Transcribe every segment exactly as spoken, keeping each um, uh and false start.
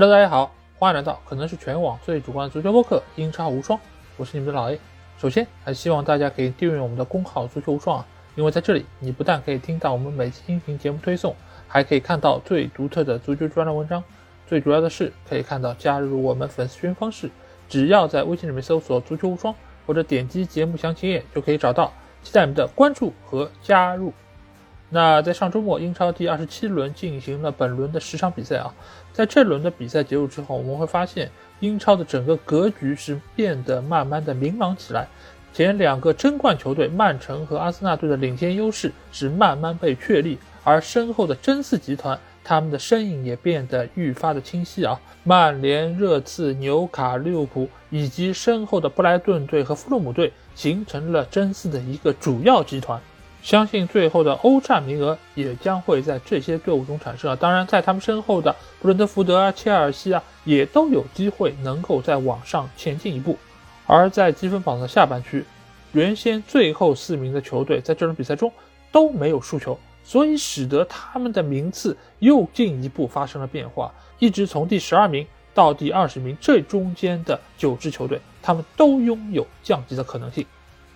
哈喽，大家好，花言懒道可能是全网最主观的足球播客，英超无双，我是你们的老 A。首先还希望大家可以订阅我们的公号足球无双啊，因为在这里你不但可以听到我们每期音频节目推送，还可以看到最独特的足球专栏文章。最主要的是可以看到加入我们粉丝群方式，只要在微信里面搜索足球无双或者点击节目详情页就可以找到，期待你们的关注和加入。那在上周末，英超第二十七轮进行了本轮的十场比赛啊，在这轮的比赛结束之后，我们会发现英超的整个格局是变得慢慢的明朗起来，前两个争冠球队曼城和阿森纳队的领先优势是慢慢被确立，而身后的争四集团他们的身影也变得愈发的清晰啊，曼联、热刺、纽卡、利物浦以及身后的布莱顿队和富勒姆队形成了争四的一个主要集团，相信最后的欧战名额也将会在这些队伍中产生啊，当然在他们身后的布伦特福德啊、切尔西啊也都有机会能够再往上前进一步。而在积分榜的下半区，原先最后四名的球队在这轮比赛中都没有输球，所以使得他们的名次又进一步发生了变化，一直从第十二名到第二十名，这中间的九支球队他们都拥有降级的可能性，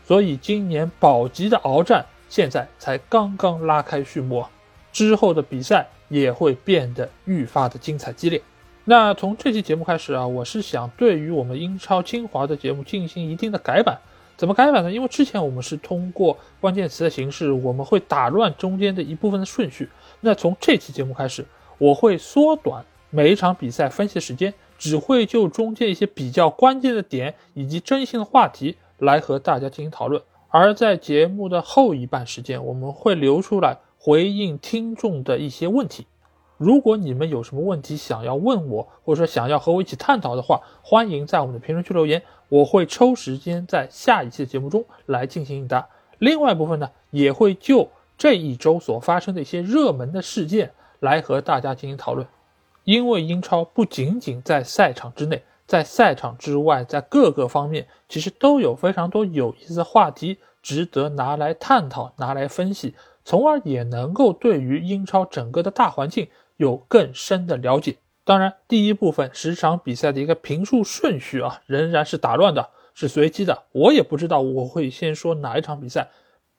所以今年保级的鏖战现在才刚刚拉开序幕，之后的比赛也会变得愈发的精彩激烈。那从这期节目开始啊，我是想对于我们英超精华的节目进行一定的改版。怎么改版呢？因为之前我们是通过关键词的形式，我们会打乱中间的一部分的顺序。那从这期节目开始，我会缩短每一场比赛分析时间，只会就中间一些比较关键的点以及争议性的话题来和大家进行讨论。而在节目的后一半时间，我们会留出来回应听众的一些问题。如果你们有什么问题想要问我，或者说想要和我一起探讨的话，欢迎在我们的评论区留言，我会抽时间在下一期的节目中来进行应答。另外一部分呢，也会就这一周所发生的一些热门的事件来和大家进行讨论。因为英超不仅仅在赛场之内，在赛场之外，在各个方面其实都有非常多有意思的话题值得拿来探讨，拿来分析，从而也能够对于英超整个的大环境有更深的了解。当然第一部分十场比赛的一个评述顺序啊，仍然是打乱的，是随机的，我也不知道我会先说哪一场比赛，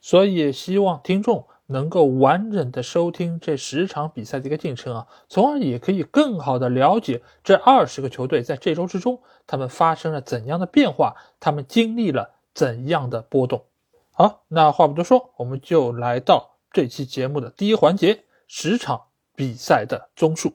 所以也希望听众能够完整的收听这十场比赛的一个进程啊，从而也可以更好的了解这二十个球队在这周之中他们发生了怎样的变化，他们经历了怎样的波动。好，那话不多说，我们就来到这期节目的第一环节，十场比赛的综述。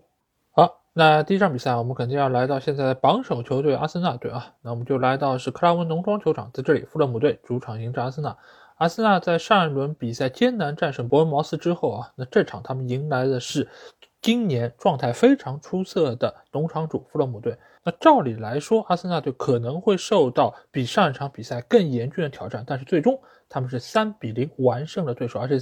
好，那第一场比赛我们肯定要来到现在的榜首球队阿森纳队啊，那我们就来到是克拉文农庄球场，在这里富勒姆队主场迎战阿森纳。阿森纳在上一轮比赛艰难战胜伯恩茅斯之后啊，那这场他们迎来的是今年状态非常出色的农场主富勒姆队。那照理来说，阿森纳队可能会受到比上一场比赛更严峻的挑战，但是最终他们是三比零完胜了对手，而且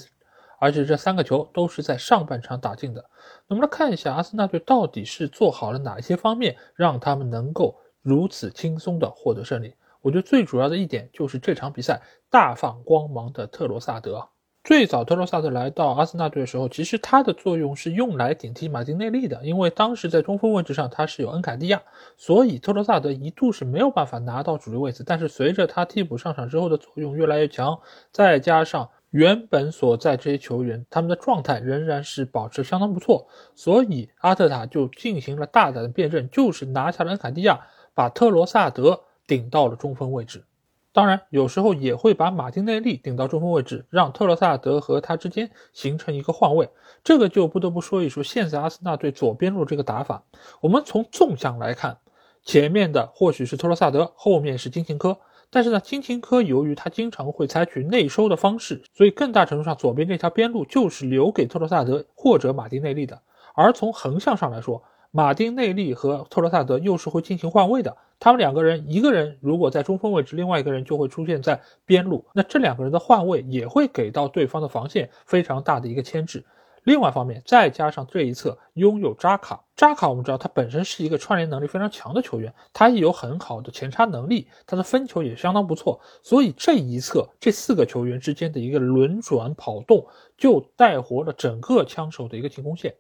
而且这三个球都是在上半场打进的。那我们来看一下阿森纳队到底是做好了哪一些方面，让他们能够如此轻松的获得胜利。我觉得最主要的一点就是这场比赛大放光芒的特罗萨德。最早特罗萨德来到阿森纳队的时候，其实他的作用是用来顶替马丁内利的，因为当时在中锋位置上他是有恩凯蒂亚，所以特罗萨德一度是没有办法拿到主力位置，但是随着他替补上场之后的作用越来越强，再加上原本所在这些球员他们的状态仍然是保持相当不错，所以阿特塔就进行了大胆的变阵，就是拿下了恩凯蒂亚，把特罗萨德顶到了中锋位置，当然有时候也会把马丁内利顶到中锋位置，让特罗萨德和他之间形成一个换位。这个就不得不说一说现在阿森纳队左边路这个打法，我们从纵向来看，前面的或许是特罗萨德，后面是金琴科，但是呢，金琴科由于他经常会采取内收的方式，所以更大程度上左边这条边路就是留给特罗萨德或者马丁内利的。而从横向上来说，马丁内利和特罗萨德又是会进行换位的，他们两个人，一个人如果在中锋位置，另外一个人就会出现在边路，那这两个人的换位也会给到对方的防线非常大的一个牵制。另外一方面，再加上这一侧拥有扎卡，扎卡我们知道他本身是一个串联能力非常强的球员，他也有很好的前插能力，他的分球也相当不错，所以这一侧这四个球员之间的一个轮转跑动就带活了整个枪手的一个进攻线。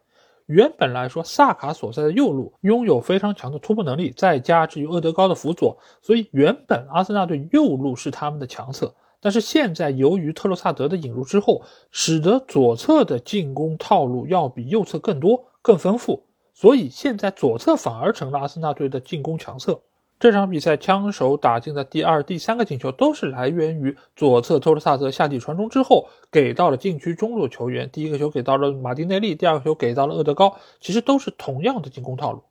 原本来说，萨卡所在的右路拥有非常强的突破能力，再加之于厄德高的辅佐，所以原本阿森纳对右路是他们的强侧。但是现在由于特洛萨德的引入之后，使得左侧的进攻套路要比右侧更多更丰富，所以现在左侧反而成了阿森纳队的进攻强侧。这场比赛枪手打进的第二第三个进球都是来源于左侧特洛萨德下底传中之后给到了禁区中路球员，第一个球给到了马丁内利，第二个球给到了厄德高，其实都是同样的进攻套路。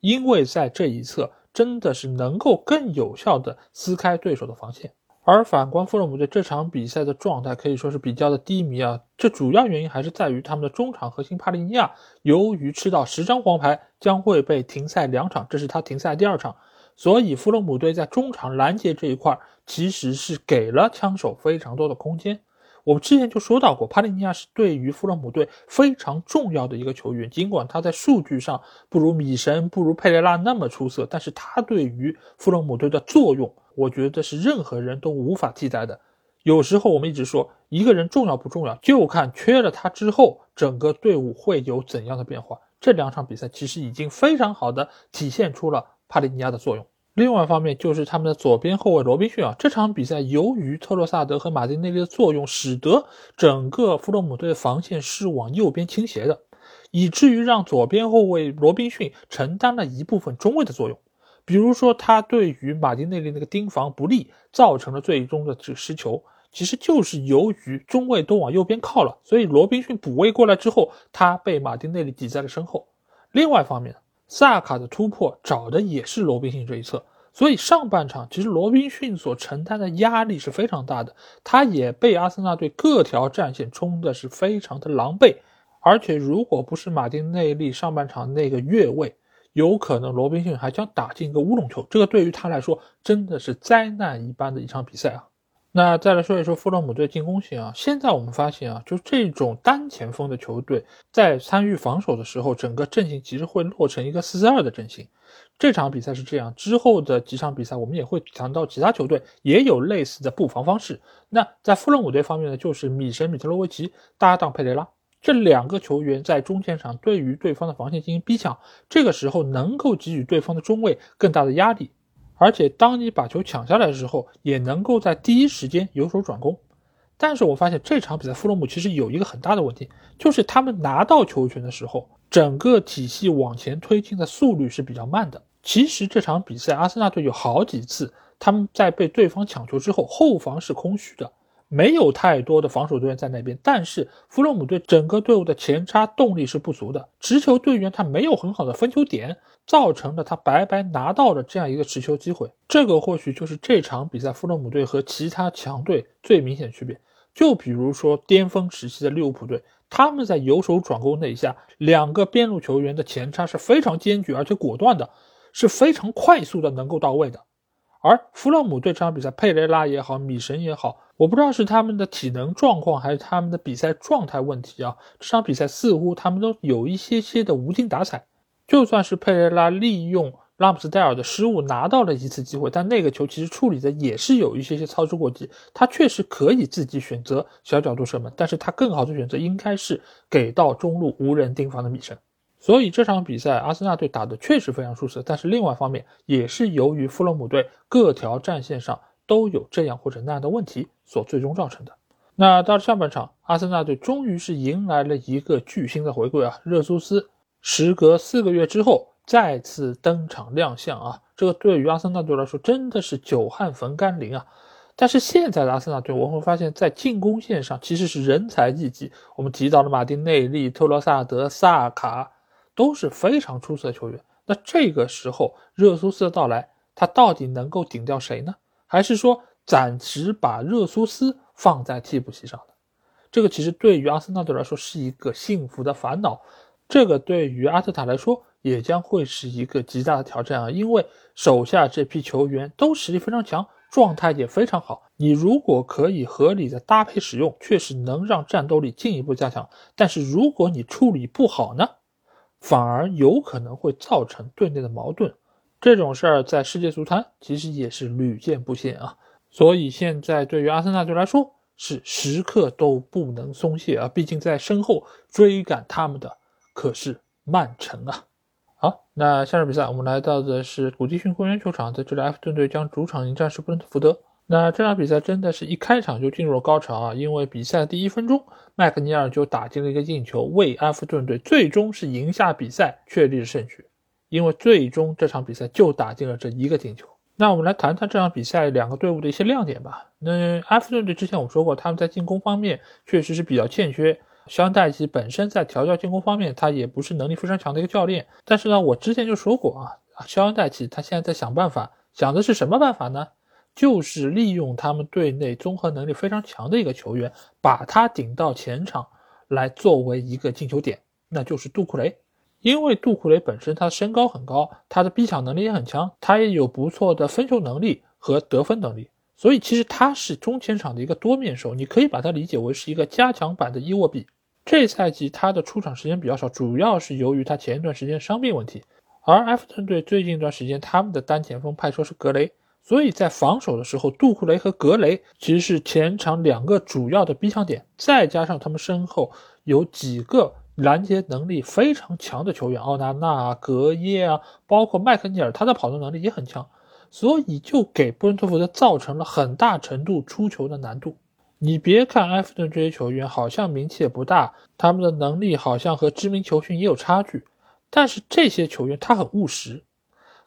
因为在这一侧真的是能够更有效的撕开对手的防线。而反观富勒姆队这场比赛的状态可以说是比较的低迷啊，这主要原因还是在于他们的中场核心帕利尼亚由于吃到十张黄牌将会被停赛两场，这是他停赛第二场，所以富勒姆队在中场拦截这一块其实是给了枪手非常多的空间。我们之前就说到过，帕利尼亚是对于富勒姆队非常重要的一个球员，尽管他在数据上不如米神不如佩雷拉那么出色，但是他对于富勒姆队的作用我觉得是任何人都无法替代的。有时候我们一直说一个人重要不重要，就看缺了他之后整个队伍会有怎样的变化，这两场比赛其实已经非常好的体现出了帕利尼亚的作用。另外一方面就是他们的左边后卫罗宾逊啊，这场比赛由于特洛萨德和马丁内利的作用，使得整个富勒姆队的防线是往右边倾斜的，以至于让左边后卫罗宾逊承担了一部分中卫的作用。比如说他对于马丁内利那个盯防不利造成了最终的这失球，其实就是由于中卫都往右边靠了，所以罗宾逊补位过来之后他被马丁内利挤在了身后。另外一方面，萨卡的突破找的也是罗宾逊这一侧，所以上半场其实罗宾逊所承担的压力是非常大的，他也被阿森纳队各条战线冲的是非常的狼狈，而且如果不是马丁内利上半场那个越位，有可能罗宾逊还将打进一个乌龙球，这个对于他来说真的是灾难一般的一场比赛啊。那再来说一说富勒姆队进攻线啊，现在我们发现啊，就这种单前锋的球队在参与防守的时候，整个阵型其实会落成一个 四四二 的阵型。这场比赛是这样，之后的几场比赛我们也会谈到其他球队也有类似的布防方式。那在富勒姆队方面呢，就是米神米特洛维奇搭档佩雷拉，这两个球员在中线上对于对方的防线进行逼抢，这个时候能够给予对方的中卫更大的压力，而且当你把球抢下来的时候也能够在第一时间由守转攻。但是我发现这场比赛富勒姆其实有一个很大的问题，就是他们拿到球权的时候整个体系往前推进的速率是比较慢的。其实这场比赛阿森纳队有好几次他们在被对方抢球之后后防是空虚的，没有太多的防守队员在那边，但是富勒姆队整个队伍的前插动力是不足的，持球队员他没有很好的分球点，造成了他白白拿到了这样一个持球机会。这个或许就是这场比赛富勒姆队和其他强队最明显的区别。就比如说巅峰时期的利物浦队，他们在由守转攻那一下，两个边路球员的前插是非常坚决而且果断的，是非常快速的能够到位的。而富勒姆队这场比赛，佩雷拉也好米神也好，我不知道是他们的体能状况还是他们的比赛状态问题啊，这场比赛似乎他们都有一些些的无精打采。就算是佩雷拉利用拉姆斯戴尔的失误拿到了一次机会，但那个球其实处理的也是有一些些操之过急，他确实可以自己选择小角度射门，但是他更好的选择应该是给到中路无人盯防的米神。所以这场比赛阿森纳队打的确实非常出色，但是另外一方面也是由于富勒姆队各条战线上都有这样或者那样的问题所最终造成的。那到了下半场，阿森纳队终于是迎来了一个巨星的回归啊，热苏斯时隔四个月之后再次登场亮相啊，这个对于阿森纳队来说真的是久旱逢甘霖啊。但是现在的阿森纳队我们会发现在进攻线上其实是人才济济，我们提到了马丁内利、特洛萨德、萨卡都是非常出色的球员，那这个时候热苏斯的到来他到底能够顶掉谁呢？还是说暂时把热苏斯放在替补席上的？这个其实对于阿森纳队来说是一个幸福的烦恼，这个对于阿特塔来说也将会是一个极大的挑战啊，因为手下这批球员都实力非常强，状态也非常好，你如果可以合理的搭配使用，确实能让战斗力进一步加强，但是如果你处理不好呢，反而有可能会造成队内的矛盾，这种事儿在世界足坛其实也是屡见不鲜啊。所以现在对于阿森纳队来说是时刻都不能松懈啊，毕竟在身后追赶他们的可是曼城啊。好，那下场比赛我们来到的是古迪逊公园球场，在这里埃弗顿队将主场迎战是布伦特福德。那这场比赛真的是一开场就进入了高潮啊，因为比赛第一分钟麦克尼尔就打进了一个进球，为埃弗顿队最终是赢下比赛，确立了胜局。因为最终这场比赛就打进了这一个进球。那我们来谈谈这场比赛两个队伍的一些亮点吧。那埃弗顿队之前我们说过，他们在进攻方面确实是比较欠缺，相戴奇本身在调教进攻方面他也不是能力非常强的一个教练，但是呢我之前就说过啊，肖戴奇他现在在想办法，想的是什么办法呢？就是利用他们队内综合能力非常强的一个球员，把他顶到前场来作为一个进球点，那就是杜库雷。因为杜库雷本身他身高很高，他的逼抢能力也很强，他也有不错的分球能力和得分能力，所以其实他是中前场的一个多面手，你可以把他理解为是一个加强版的伊沃比。这赛季他的出场时间比较少，主要是由于他前一段时间伤病问题。而埃弗顿队最近一段时间他们的单前锋派出是格雷，所以在防守的时候杜库雷和格雷其实是前场两个主要的逼抢点，再加上他们身后有几个拦截能力非常强的球员，奥纳纳啊、格耶啊，包括麦克尼尔他的跑动能力也很强，所以就给布伦特福德造成了很大程度出球的难度。你别看埃弗顿这些球员好像名气也不大，他们的能力好像和知名球星也有差距，但是这些球员他很务实，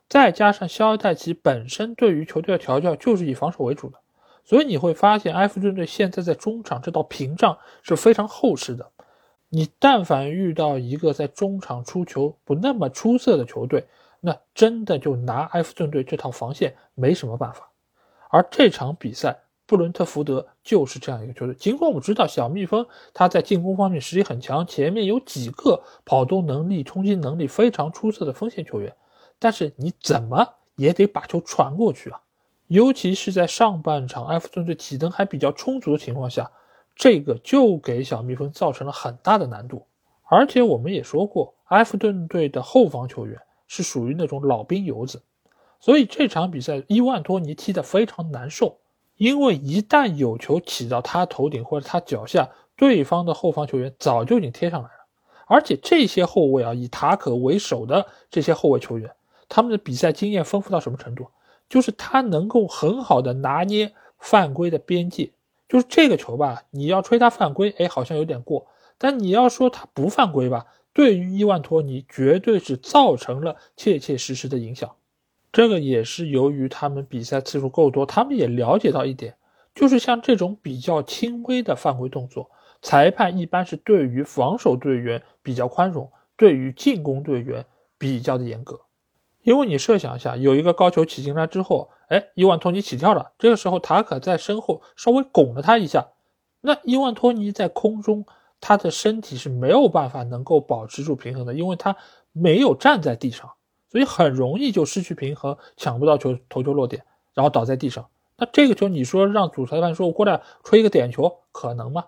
再加上肖戴奇本身对于球队的调教就是以防守为主的，所以你会发现埃弗顿队现在在中场这道屏障是非常厚实的。你但凡遇到一个在中场出球不那么出色的球队，那真的就拿埃弗顿队这套防线没什么办法。而这场比赛布伦特福德就是这样一个球队，尽管我知道小蜜蜂他在进攻方面实力很强，前面有几个跑动能力、冲击能力非常出色的锋线球员，但是你怎么也得把球传过去啊！尤其是在上半场埃弗顿队体能还比较充足的情况下，这个就给小蜜蜂造成了很大的难度。而且我们也说过，埃弗顿队的后防球员是属于那种老兵油子，所以这场比赛伊万托尼踢得非常难受，因为一旦有球起到他头顶或者他脚下，对方的后防球员早就已经贴上来了。而且这些后卫啊，以塔可为首的这些后卫球员，他们的比赛经验丰富到什么程度？就是他能够很好的拿捏犯规的边界，就是这个球吧，你要吹他犯规，哎，好像有点过，但你要说他不犯规吧，对于伊万托尼绝对是造成了切切实实的影响。这个也是由于他们比赛次数够多，他们也了解到一点，就是像这种比较轻微的犯规动作，裁判一般是对于防守队员比较宽容，对于进攻队员比较的严格。因为你设想一下，有一个高球起进来之后，哎，伊万托尼起跳了，这个时候塔可在身后稍微拱了他一下，那伊万托尼在空中他的身体是没有办法能够保持住平衡的，因为他没有站在地上，所以很容易就失去平衡，抢不到球，头球落点，然后倒在地上。那这个球你说让主裁判说我过来吹一个点球，可能吗？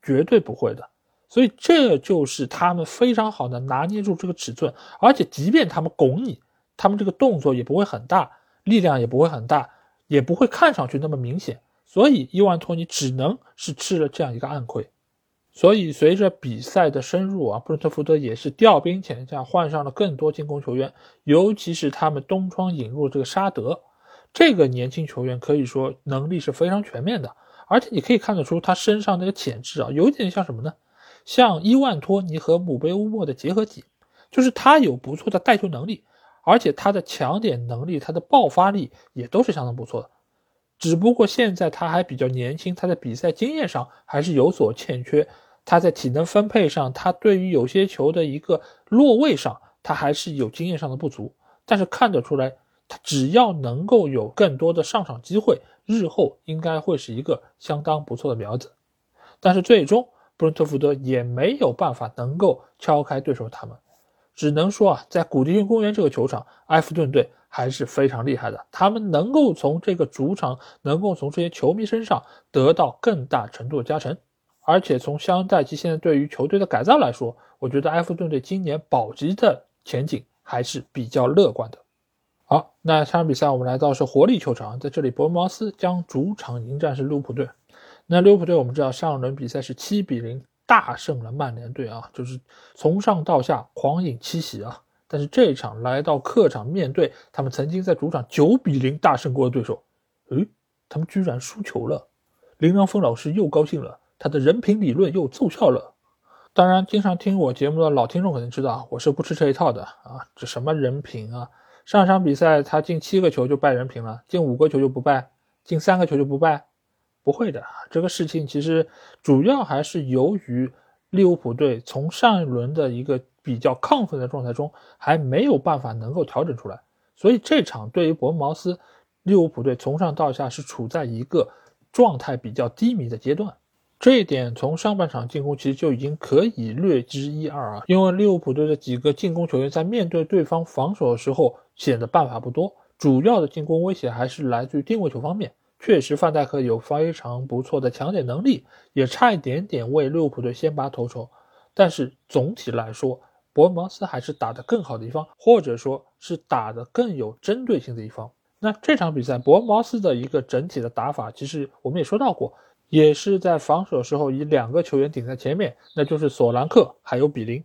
绝对不会的。所以这就是他们非常好的拿捏住这个尺寸，而且即便他们拱你，他们这个动作也不会很大，力量也不会很大，也不会看上去那么明显，所以伊万托尼只能是吃了这样一个暗亏。所以随着比赛的深入啊，布伦特福德也是调兵遣将，换上了更多进攻球员，尤其是他们东窗引入这个沙德，这个年轻球员可以说能力是非常全面的，而且你可以看得出他身上那个潜质啊，有点像什么呢？像伊万托尼和姆贝乌莫的结合体，就是他有不错的带球能力。而且他的抢点能力，他的爆发力也都是相当不错的，只不过现在他还比较年轻，他在比赛经验上还是有所欠缺，他在体能分配上，他对于有些球的一个落位上，他还是有经验上的不足，但是看得出来，他只要能够有更多的上场机会，日后应该会是一个相当不错的苗子。但是最终布伦特福德也没有办法能够敲开对手他们，只能说啊，在古迪逊公园这个球场，埃弗顿队还是非常厉害的，他们能够从这个主场，能够从这些球迷身上得到更大程度的加成。而且从香戴奇现在对于球队的改造来说，我觉得埃弗顿队今年保级的前景还是比较乐观的。好，那下场比赛我们来到是活力球场，在这里伯恩茅斯将主场迎战是利物浦队。那利物浦队我们知道上轮比赛是七比零大胜了曼联队啊，就是从上到下狂饮七喜啊。但是这一场来到客场面对他们曾经在主场九比零大胜过的对手，诶，他们居然输球了。林良锋老师又高兴了，他的人品理论又奏效了。当然经常听我节目的老听众可能知道，我是不吃这一套的啊，这什么人品啊，上场比赛他进七个球就败人品了，进五个球就不败，进三个球就不败，不会的。这个事情其实主要还是由于利物浦队从上一轮的一个比较亢奋的状态中还没有办法能够调整出来，所以这场对于伯恩茅斯，利物浦队从上到下是处在一个状态比较低迷的阶段，这一点从上半场进攻其实就已经可以略知一二啊。因为利物浦队的几个进攻球员在面对对方防守的时候显得办法不多，主要的进攻威胁还是来自于定位球方面。确实范戴克有非常不错的抢点能力，也差一点点为利物浦队先拔头筹，但是总体来说伯恩茅斯还是打得更好的一方，或者说是打得更有针对性的一方。那这场比赛伯恩茅斯的一个整体的打法其实我们也说到过，也是在防守时候以两个球员顶在前面，那就是索兰克还有比林。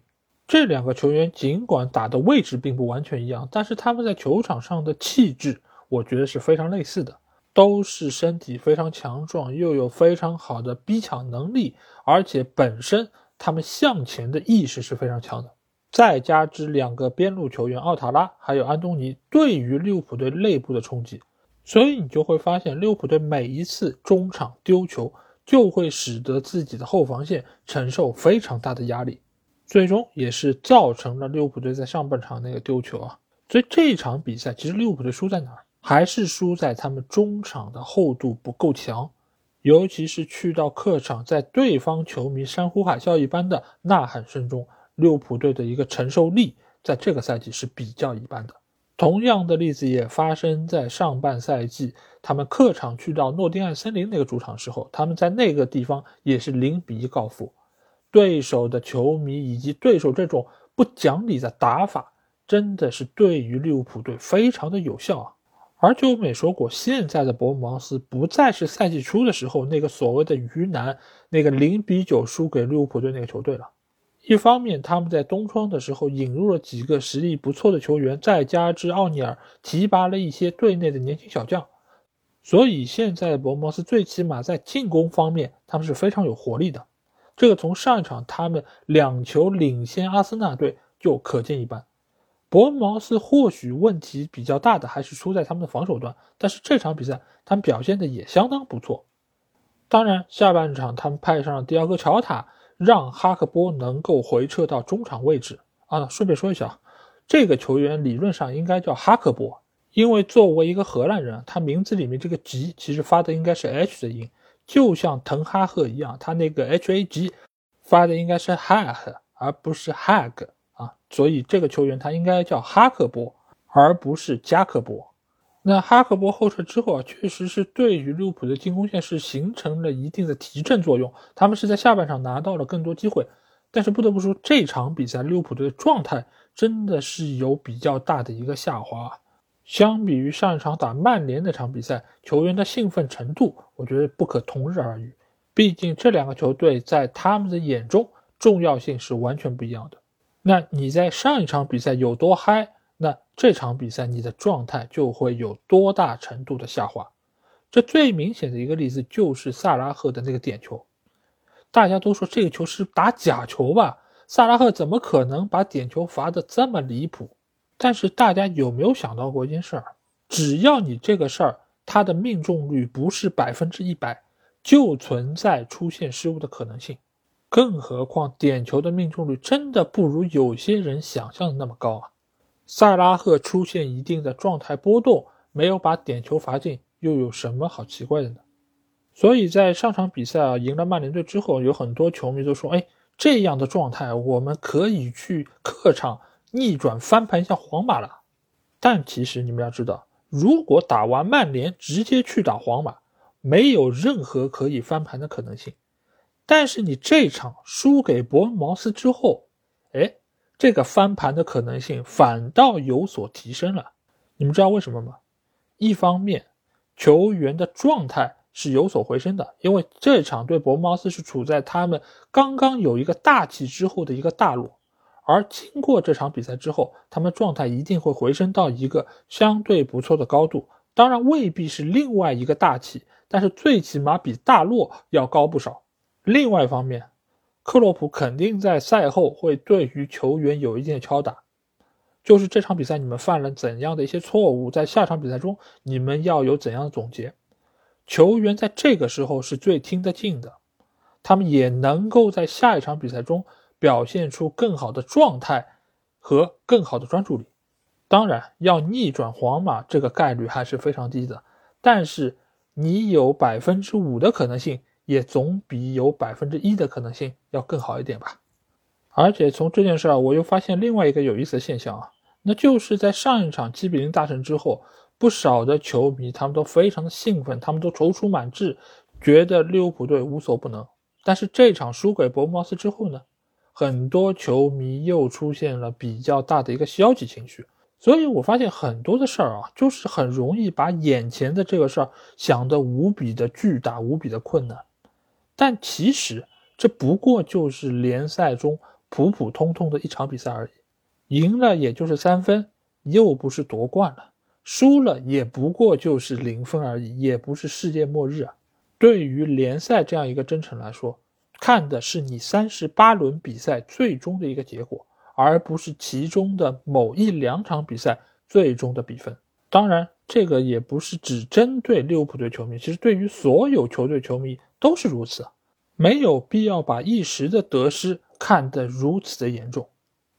这两个球员尽管打的位置并不完全一样，但是他们在球场上的气质我觉得是非常类似的，都是身体非常强壮，又有非常好的逼抢能力，而且本身他们向前的意识是非常强的。再加之两个边路球员奥塔拉还有安东尼对于利物浦队内部的冲击，所以你就会发现利物浦队每一次中场丢球就会使得自己的后防线承受非常大的压力，最终也是造成了利物浦队在上半场那个丢球啊。所以这场比赛其实利物浦队输在哪儿？还是输在他们中场的厚度不够强，尤其是去到客场，在对方球迷山呼海啸一般的呐喊声中，利物浦队的一个承受力在这个赛季是比较一般的。同样的例子也发生在上半赛季他们客场去到诺丁汉森林那个主场时候，他们在那个地方也是零比一告负，对手的球迷以及对手这种不讲理的打法真的是对于利物浦队非常的有效啊。而且我们也说过，现在的伯恩茅斯不再是赛季初的时候那个所谓的鱼腩，那个零比九输给利物浦队那个球队了。一方面他们在冬窗的时候引入了几个实力不错的球员，再加之奥尼尔提拔了一些队内的年轻小将，所以现在的伯恩茅斯最起码在进攻方面他们是非常有活力的，这个从上一场他们两球领先阿森纳队就可见一斑。伯恩茅斯或许问题比较大的还是出在他们的防守端，但是这场比赛他们表现的也相当不错。当然下半场他们派上了迪亚哥乔塔，让哈克波能够回撤到中场位置啊。顺便说一下，这个球员理论上应该叫哈克波，因为作为一个荷兰人，他名字里面这个吉其实发的应该是 H 的音，就像滕哈赫一样，他那个 H A G 发的应该是 H A G 而不是 H A G 啊，所以这个球员他应该叫哈克波而不是加克波。那哈克波后撤之后啊，确实是对于利物浦的进攻线是形成了一定的提振作用，他们是在下半场拿到了更多机会。但是不得不说，这场比赛利物浦队的状态真的是有比较大的一个下滑啊。相比于上一场打曼联那场比赛，球员的兴奋程度我觉得不可同日而语，毕竟这两个球队在他们的眼中重要性是完全不一样的。那你在上一场比赛有多嗨，那这场比赛你的状态就会有多大程度的下滑。这最明显的一个例子就是萨拉赫的那个点球，大家都说这个球是打假球吧，萨拉赫怎么可能把点球罚得这么离谱，但是大家有没有想到过一件事儿？只要你这个事儿它的命中率不是 百分之百 就存在出现失误的可能性，更何况点球的命中率真的不如有些人想象的那么高啊。萨拉赫出现一定的状态波动，没有把点球罚进，又有什么好奇怪的呢？所以在上场比赛啊，赢了曼联队之后，有很多球迷都说，哎，这样的状态我们可以去客场逆转翻盘一下皇马了。但其实你们要知道，如果打完曼联直接去打皇马，没有任何可以翻盘的可能性。但是你这场输给伯恩茅斯之后，哎，这个翻盘的可能性反倒有所提升了。你们知道为什么吗？一方面球员的状态是有所回升的，因为这场对伯恩茅斯是处在他们刚刚有一个大起之后的一个大落，而经过这场比赛之后，他们状态一定会回升到一个相对不错的高度，当然未必是另外一个大起，但是最起码比大落要高不少。另外一方面，克洛普肯定在赛后会对于球员有一定的敲打，就是这场比赛你们犯了怎样的一些错误，在下场比赛中你们要有怎样的总结。球员在这个时候是最听得进的，他们也能够在下一场比赛中表现出更好的状态和更好的专注力。当然要逆转皇马这个概率还是非常低的，但是你有 百分之五 的可能性也总比有 百分之一 的可能性要更好一点吧。而且从这件事啊，我又发现另外一个有意思的现象啊，那就是在上一场七比零大胜之后，不少的球迷他们都非常的兴奋，他们都踌躇满志，觉得利物浦队无所不能。但是这场输给伯恩茅斯之后呢，很多球迷又出现了比较大的一个消极情绪。所以我发现很多的事儿啊，就是很容易把眼前的这个事儿想得无比的巨大，无比的困难。但其实这不过就是联赛中普普通通的一场比赛而已，赢了也就是三分，又不是夺冠了，输了也不过就是零分而已，也不是世界末日啊。对于联赛这样一个征程来说，看的是你三十八轮比赛最终的一个结果，而不是其中的某一两场比赛最终的比分。当然这个也不是只针对利物浦队球迷，其实对于所有球队球迷都是如此，没有必要把一时的得失看得如此的严重。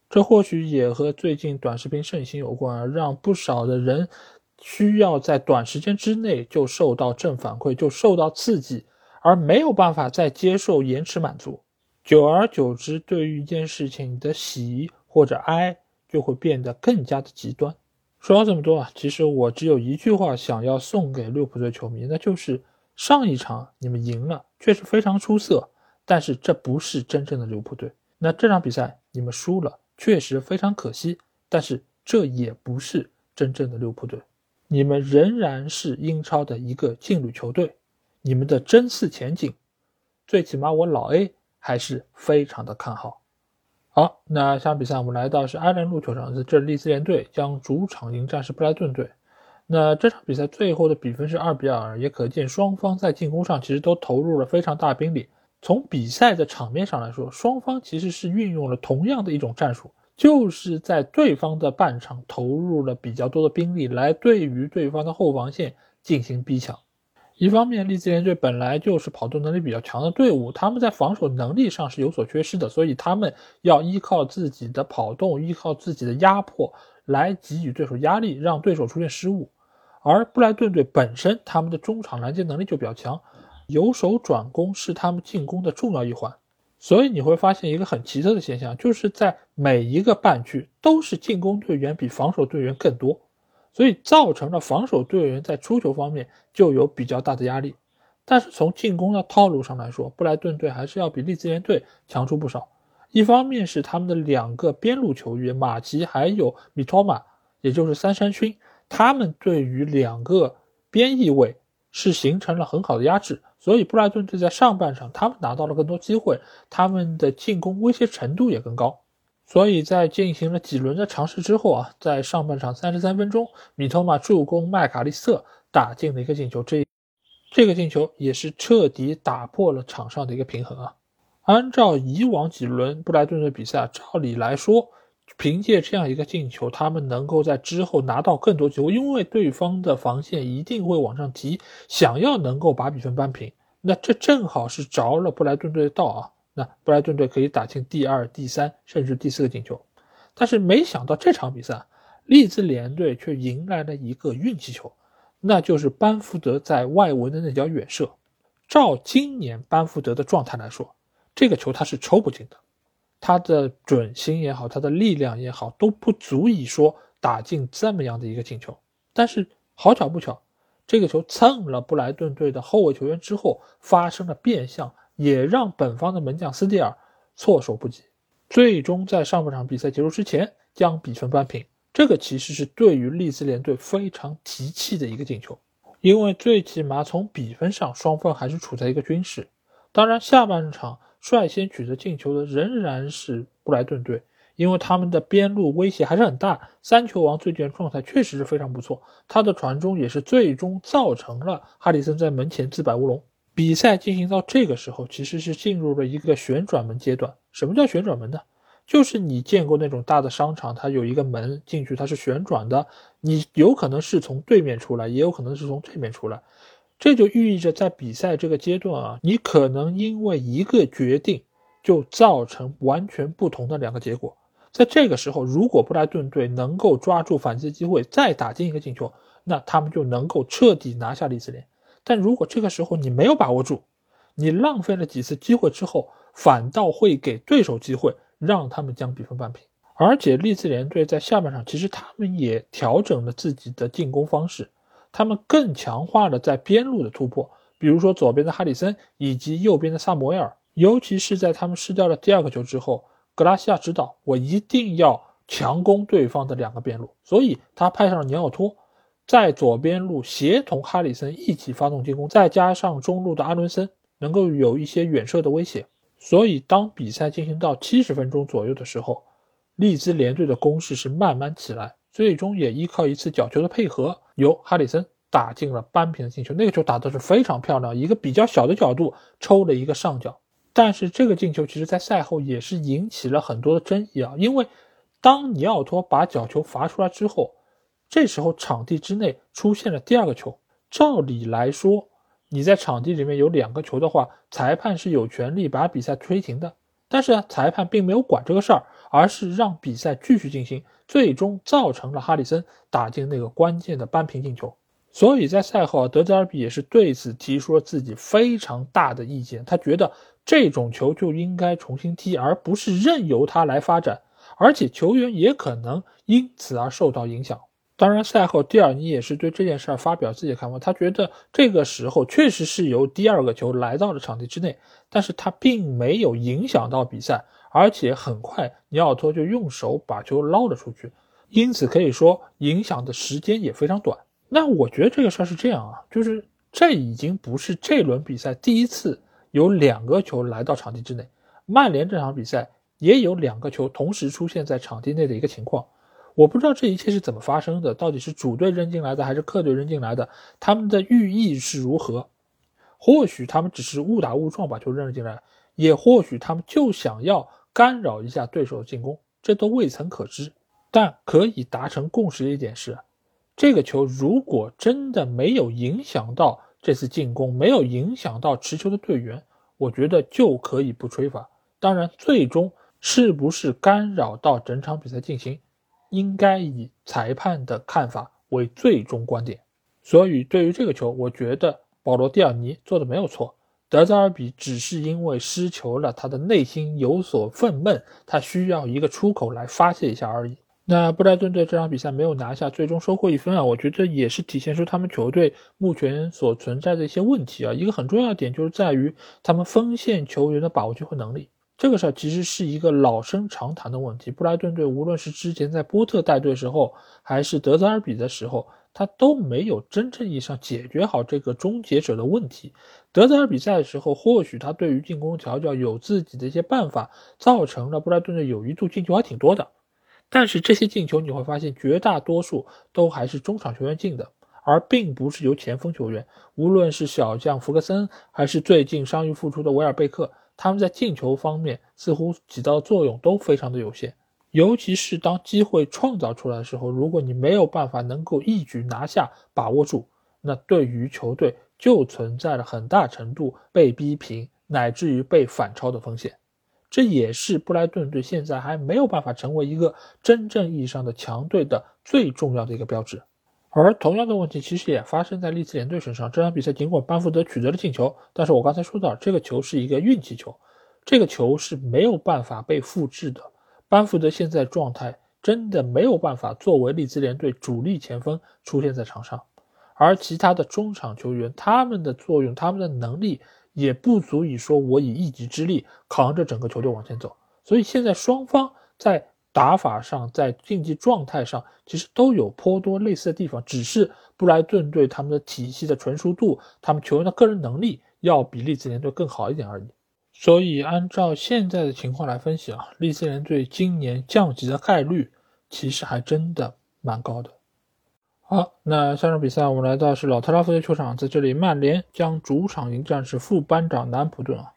这或许也和最近短视频盛行有关，让不少的人需要在短时间之内就受到正反馈，就受到刺激，而没有办法再接受延迟满足。久而久之，对于一件事情的喜或者哀就会变得更加的极端。说到这么多啊，其实我只有一句话想要送给利物浦队球迷，那就是上一场你们赢了，确实非常出色，但是这不是真正的利物浦队。那这场比赛你们输了，确实非常可惜，但是这也不是真正的利物浦队。你们仍然是英超的一个劲旅球队，你们的争四前景，最起码我老 A 还是非常的看好。好，那下场比赛我们来到是埃兰路球场，这利兹联队将主场迎战是布莱顿队。那这场比赛最后的比分是二比二，也可见双方在进攻上其实都投入了非常大兵力。从比赛的场面上来说，双方其实是运用了同样的一种战术，就是在对方的半场投入了比较多的兵力来对于对方的后防线进行逼抢。一方面利兹联队本来就是跑动能力比较强的队伍，他们在防守能力上是有所缺失的，所以他们要依靠自己的跑动，依靠自己的压迫来给予对手压力，让对手出现失误。而布莱顿队本身他们的中场拦截能力就比较强，由守转攻是他们进攻的重要一环，所以你会发现一个很奇特的现象，就是在每一个半区都是进攻队员比防守队员更多，所以造成了防守队员在出球方面就有比较大的压力。但是从进攻的套路上来说，布莱顿队还是要比利兹联队强出不少。一方面是他们的两个边路球员马奇还有米托马，也就是三山勋，他们对于两个边翼位是形成了很好的压制，所以布莱顿队在上半场他们拿到了更多机会，他们的进攻威胁程度也更高。所以在进行了几轮的尝试之后啊，在上半场三十三分钟，米托马助攻麦卡利斯特打进了一个进球，这这个进球也是彻底打破了场上的一个平衡啊。按照以往几轮布莱顿队比赛，照理来说凭借这样一个进球，他们能够在之后拿到更多机会，因为对方的防线一定会往上提，想要能够把比分扳平。那这正好是着了布莱顿队的道啊，那布莱顿队可以打进第二、第三甚至第四个进球。但是没想到这场比赛利兹联队却迎来了一个运气球，那就是班福德在外围的那脚远射。照今年班福德的状态来说，这个球他是抽不进的，他的准心也好，他的力量也好，都不足以说打进这么样的一个进球。但是好巧不巧，这个球蹭了布莱顿队的后卫球员之后发生了变向，也让本方的门将斯蒂尔措手不及，最终在上半场比赛结束之前将比分扳平。这个其实是对于利兹联队非常提气的一个进球，因为最起码从比分上双方还是处在一个均势。当然下半场率先取得进球的仍然是布莱顿队，因为他们的边路威胁还是很大，三球王最近状态确实是非常不错，他的传中也是最终造成了哈里森在门前自摆乌龙。比赛进行到这个时候其实是进入了一个旋转门阶段。什么叫旋转门呢？就是你见过那种大的商场，它有一个门进去，它是旋转的，你有可能是从对面出来，也有可能是从对面出来。这就寓意着在比赛这个阶段啊，你可能因为一个决定就造成完全不同的两个结果。在这个时候，如果布莱顿队能够抓住反击机会再打进一个进球，那他们就能够彻底拿下利兹联。但如果这个时候你没有把握住，你浪费了几次机会之后，反倒会给对手机会让他们将比分扳平。而且利兹联队在下半场其实他们也调整了自己的进攻方式，他们更强化了在边路的突破，比如说左边的哈里森以及右边的萨摩耶尔，尤其是在他们失掉了第二个球之后，格拉西亚指导我一定要强攻对方的两个边路，所以他派上了尼奥托在左边路协同哈里森一起发动进攻，再加上中路的阿伦森能够有一些远射的威胁。所以当比赛进行到七十分钟左右的时候，利兹联队的攻势是慢慢起来，最终也依靠一次角球的配合，由哈里森打进了扳平的进球。那个球打的是非常漂亮，一个比较小的角度抽了一个上角。但是这个进球其实在赛后也是引起了很多的争议啊，因为当尼奥托把角球罚出来之后，这时候场地之内出现了第二个球。照理来说你在场地里面有两个球的话，裁判是有权利把比赛吹停的，但是呢，裁判并没有管这个事儿，而是让比赛继续进行，最终造成了哈里森打进那个关键的扳平进球。所以在赛后德泽尔比也是对此提出了自己非常大的意见，他觉得这种球就应该重新踢，而不是任由它来发展，而且球员也可能因此而受到影响。当然赛后蒂尔尼也是对这件事发表自己的看法，他觉得这个时候确实是由第二个球来到了场地之内，但是他并没有影响到比赛，而且很快尼奥托就用手把球捞了出去，因此可以说影响的时间也非常短。那我觉得这个事是这样啊，就是这已经不是这轮比赛第一次有两个球来到场地之内，曼联这场比赛也有两个球同时出现在场地内的一个情况。我不知道这一切是怎么发生的，到底是主队扔进来的还是客队扔进来的，他们的寓意是如何。或许他们只是误打误撞把球扔了进来，也或许他们就想要干扰一下对手的进攻，这都未曾可知。但可以达成共识的一点是，这个球如果真的没有影响到这次进攻，没有影响到持球的队员，我觉得就可以不吹罚。当然最终是不是干扰到整场比赛进行，应该以裁判的看法为最终观点。所以对于这个球，我觉得保罗蒂尔尼做的没有错，德泽尔比只是因为失球了，他的内心有所愤懑，他需要一个出口来发泄一下而已。那布莱顿队这场比赛没有拿下，最终收获一分啊，我觉得也是体现出他们球队目前所存在的一些问题啊。一个很重要的点就是在于他们锋线球员的把握机会能力，这个事儿其实是一个老生常谈的问题。布莱顿队无论是之前在波特带队时候，还是德泽尔比的时候，他都没有真正意义上解决好这个终结者的问题。德泽尔比赛的时候，或许他对于进攻调教有自己的一些办法，造成了布莱顿队有一度进球还挺多的，但是这些进球你会发现绝大多数都还是中场球员进的，而并不是由前锋球员，无论是小将福格森还是最近伤愈复出的维尔贝克，他们在进球方面似乎起到作用都非常的有限。尤其是当机会创造出来的时候，如果你没有办法能够一举拿下把握住，那对于球队就存在了很大程度被逼平乃至于被反超的风险。这也是布莱顿队现在还没有办法成为一个真正意义上的强队的最重要的一个标志。而同样的问题其实也发生在利兹联队身上，这场比赛尽管班福德取得了进球，但是我刚才说到这个球是一个运气球，这个球是没有办法被复制的。班福德现在状态真的没有办法作为利兹联队主力前锋出现在场上，而其他的中场球员他们的作用他们的能力也不足以说我以一己之力扛着整个球队往前走。所以现在双方在打法上，在竞技状态上，其实都有颇多类似的地方，只是布莱顿队他们的体系的成熟度，他们球员的个人能力要比利兹联队更好一点而已。所以按照现在的情况来分析啊，利兹联队今年降级的概率其实还真的蛮高的。好，那下场比赛我们来到是老特拉福德球场，在这里曼联将主场迎战是副班长南普顿啊。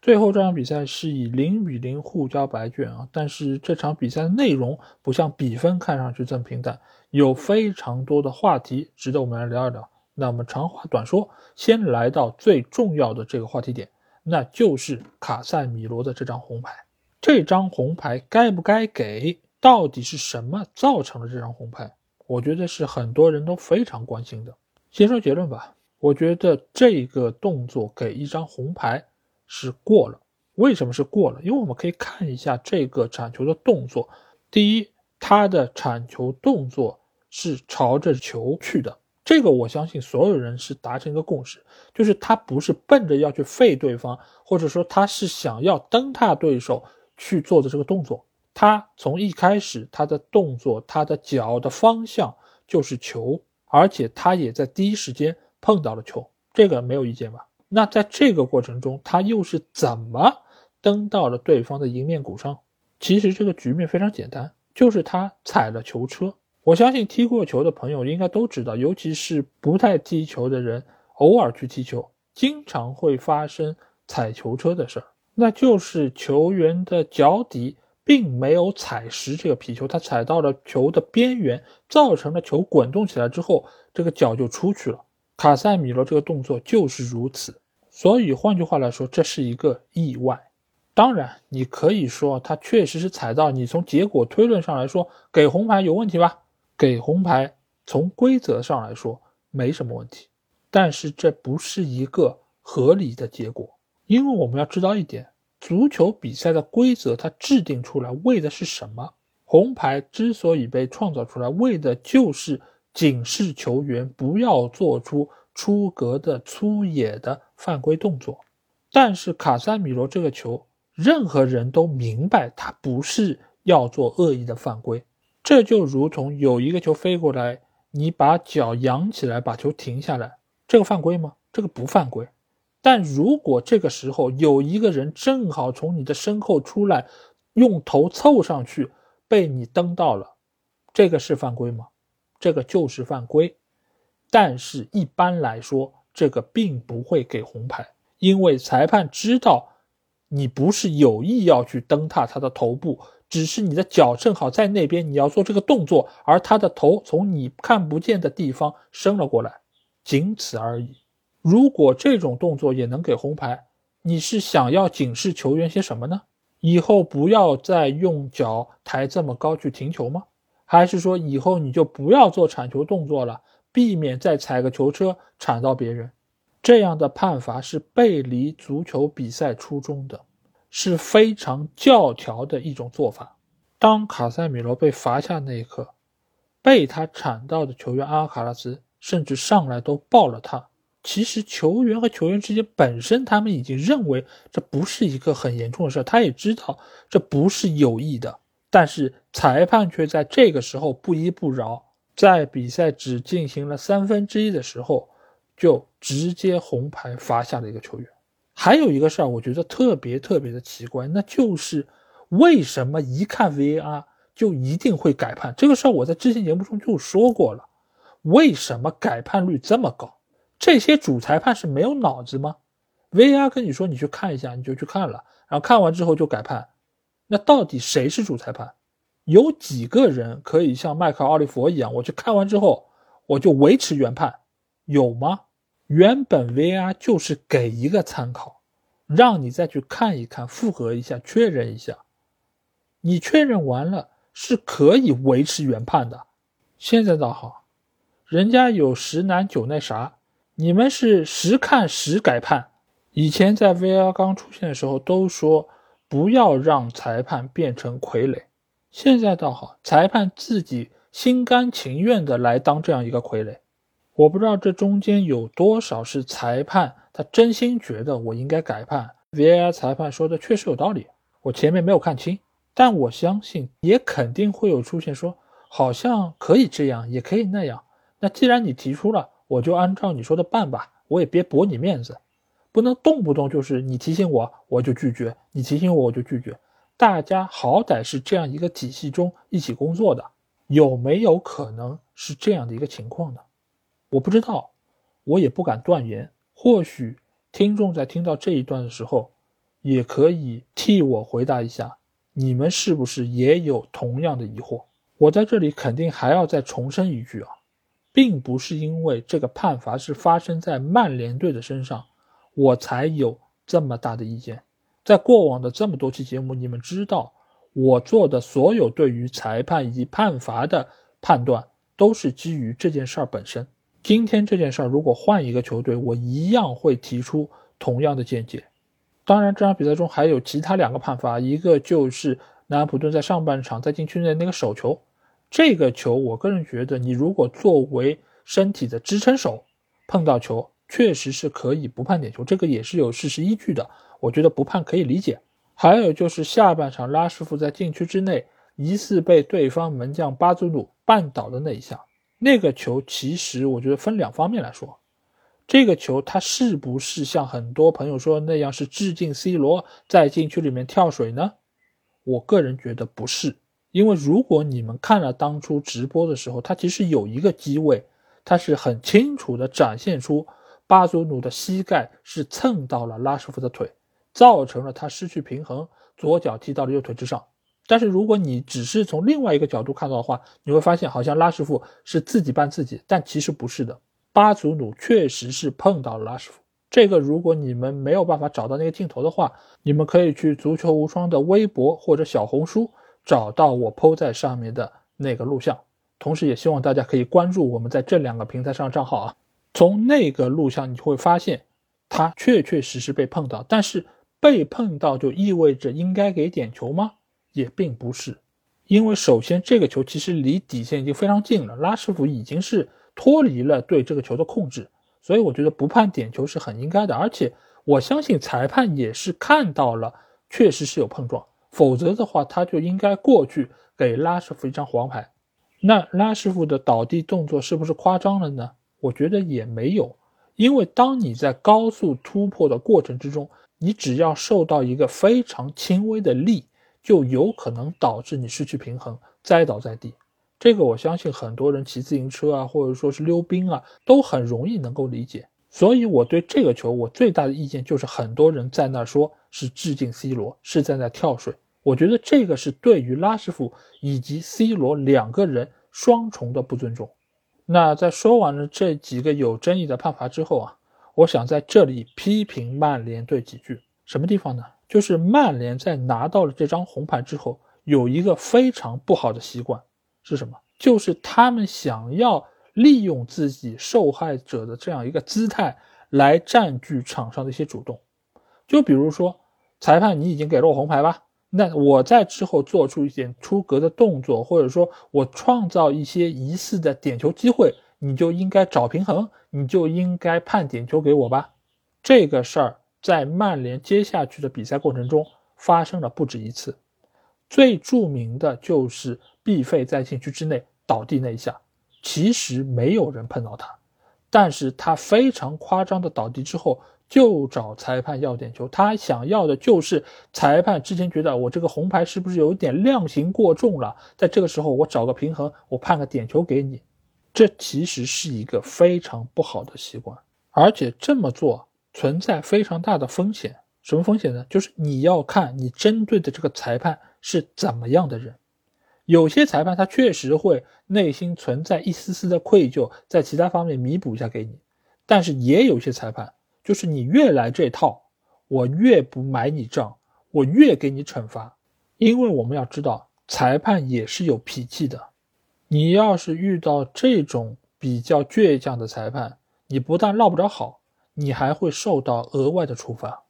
最后这场比赛是以零比零互交白卷啊，但是这场比赛的内容不像比分看上去这么平淡，有非常多的话题值得我们来聊一聊。那我们长话短说，先来到最重要的这个话题点，那就是卡塞米罗的这张红牌。这张红牌该不该给？到底是什么造成了这张红牌？我觉得是很多人都非常关心的。先说结论吧，我觉得这个动作给一张红牌是过了。为什么是过了？因为我们可以看一下这个铲球的动作。第一，他的铲球动作是朝着球去的，这个我相信所有人是达成一个共识，就是他不是奔着要去废对方，或者说他是想要蹬踏对手去做的这个动作。他从一开始他的动作，他的脚的方向就是球，而且他也在第一时间碰到了球，这个没有意见吧？那在这个过程中，他又是怎么蹬到了对方的迎面骨上？其实这个局面非常简单，就是他踩了球车。我相信踢过球的朋友应该都知道，尤其是不太踢球的人，偶尔去踢球，经常会发生踩球车的事儿。那就是球员的脚底并没有踩实这个皮球，他踩到了球的边缘，造成了球滚动起来之后，这个脚就出去了。卡塞米罗这个动作就是如此，所以换句话来说，这是一个意外。当然你可以说他确实是踩到，你从结果推论上来说给红牌有问题吧？给红牌从规则上来说没什么问题，但是这不是一个合理的结果。因为我们要知道一点，足球比赛的规则它制定出来为的是什么？红牌之所以被创造出来，为的就是警示球员不要做出出格的粗野的犯规动作。但是卡塞米罗这个球，任何人都明白他不是要做恶意的犯规，这就如同有一个球飞过来，你把脚扬起来把球停下来，这个犯规吗？这个不犯规。但如果这个时候有一个人正好从你的身后出来，用头凑上去被你蹬到了，这个是犯规吗？这个就是犯规，但是一般来说这个并不会给红牌，因为裁判知道你不是有意要去蹬踏他的头部，只是你的脚正好在那边，你要做这个动作，而他的头从你看不见的地方伸了过来，仅此而已。如果这种动作也能给红牌，你是想要警示球员些什么呢？以后不要再用脚抬这么高去停球吗？还是说以后你就不要做铲球动作了，避免再踩个球车铲到别人？这样的判罚是背离足球比赛初衷的，是非常教条的一种做法。当卡塞米罗被罚下那一刻，被他铲到的球员阿卡拉斯甚至上来都抱了他。其实球员和球员之间本身他们已经认为这不是一个很严重的事，他也知道这不是有意的，但是裁判却在这个时候不依不饶，在比赛只进行了三分之一的时候就直接红牌罚下了一个球员。还有一个事儿，我觉得特别特别的奇怪，那就是为什么一看 V A R 就一定会改判？这个事儿我在之前节目中就说过了，为什么改判率这么高？这些主裁判是没有脑子吗？ V A R 跟你说你去看一下，你就去看了，然后看完之后就改判，那到底谁是主裁判？有几个人可以像迈克尔·奥利佛一样，我去看完之后我就维持原判？有吗？原本 V A R 就是给一个参考，让你再去看一看，复核一下，确认一下，你确认完了是可以维持原判的。现在倒好，人家有十难九那啥，你们是十看十改判。以前在 V A R 刚出现的时候都说不要让裁判变成傀儡，现在倒好，裁判自己心甘情愿的来当这样一个傀儡。我不知道这中间有多少是裁判他真心觉得我应该改判， V A R 裁判说的确实有道理，我前面没有看清，但我相信也肯定会有出现说好像可以这样也可以那样，那既然你提出了，我就按照你说的办吧，我也别驳你面子。不能动不动就是你提醒我我就拒绝，你提醒我我就拒绝。大家好歹是这样一个体系中一起工作的，有没有可能是这样的一个情况呢？我不知道，我也不敢断言，或许听众在听到这一段的时候也可以替我回答一下，你们是不是也有同样的疑惑？我在这里肯定还要再重申一句啊，并不是因为这个判罚是发生在曼联队的身上，我才有这么大的意见。在过往的这么多期节目，你们知道我做的所有对于裁判以及判罚的判断都是基于这件事儿本身。今天这件事儿如果换一个球队，我一样会提出同样的见解。当然这场比赛中还有其他两个判罚，一个就是南安普顿在上半场在禁区内那个手球，这个球我个人觉得你如果作为身体的支撑手碰到球，确实是可以不判点球，这个也是有事实依据的，我觉得不判可以理解。还有就是下半场拉什福德在禁区之内疑似被对方门将巴祖鲁绊倒的那一下，那个球其实我觉得分两方面来说，这个球它是不是像很多朋友说那样是致敬 C 罗在禁区里面跳水呢？我个人觉得不是，因为如果你们看了当初直播的时候，它其实有一个机位，它是很清楚的展现出巴祖努的膝盖是蹭到了拉什福德的腿，造成了他失去平衡，左脚踢到了右腿之上。但是如果你只是从另外一个角度看到的话，你会发现好像拉什福德是自己绊自己，但其实不是的，巴祖努确实是碰到了拉什福德。这个如果你们没有办法找到那个镜头的话，你们可以去足球无双的微博或者小红书找到我 po 在上面的那个录像，同时也希望大家可以关注我们在这两个平台上的账号啊。从那个录像你会发现他确确实实被碰到，但是被碰到就意味着应该给点球吗？也并不是，因为首先这个球其实离底线已经非常近了，拉什福德已经是脱离了对这个球的控制，所以我觉得不判点球是很应该的，而且我相信裁判也是看到了确实是有碰撞，否则的话他就应该过去给拉什福德一张黄牌。那拉什福德的倒地动作是不是夸张了呢？我觉得也没有，因为当你在高速突破的过程之中，你只要受到一个非常轻微的力，就有可能导致你失去平衡栽倒在地。这个我相信很多人骑自行车啊，或者说是溜冰啊，都很容易能够理解。所以我对这个球我最大的意见就是很多人在那说是致敬 C 罗，是在那跳水，我觉得这个是对于拉什福德以及 C 罗两个人双重的不尊重。那在说完了这几个有争议的判罚之后啊，我想在这里批评曼联队几句。什么地方呢？就是曼联在拿到了这张红牌之后有一个非常不好的习惯，是什么？就是他们想要利用自己受害者的这样一个姿态来占据场上的一些主动。就比如说裁判你已经给了我红牌吧，那我在之后做出一点出格的动作，或者说我创造一些疑似的点球机会，你就应该找平衡，你就应该判点球给我吧。这个事儿在曼联接下去的比赛过程中发生了不止一次，最著名的就是毕费在禁区之内倒地那一下，其实没有人碰到他，但是他非常夸张的倒地之后就找裁判要点球，他想要的就是裁判之前觉得我这个红牌是不是有点量刑过重了，在这个时候我找个平衡，我判个点球给你。这其实是一个非常不好的习惯，而且这么做存在非常大的风险。什么风险呢？就是你要看你针对的这个裁判是怎么样的人。有些裁判他确实会内心存在一丝丝的愧疚，在其他方面弥补一下给你，但是也有些裁判就是你越来这套，我越不买你账，我越给你惩罚。因为我们要知道裁判也是有脾气的，你要是遇到这种比较倔强的裁判，你不但落不着好，你还会受到额外的处罚。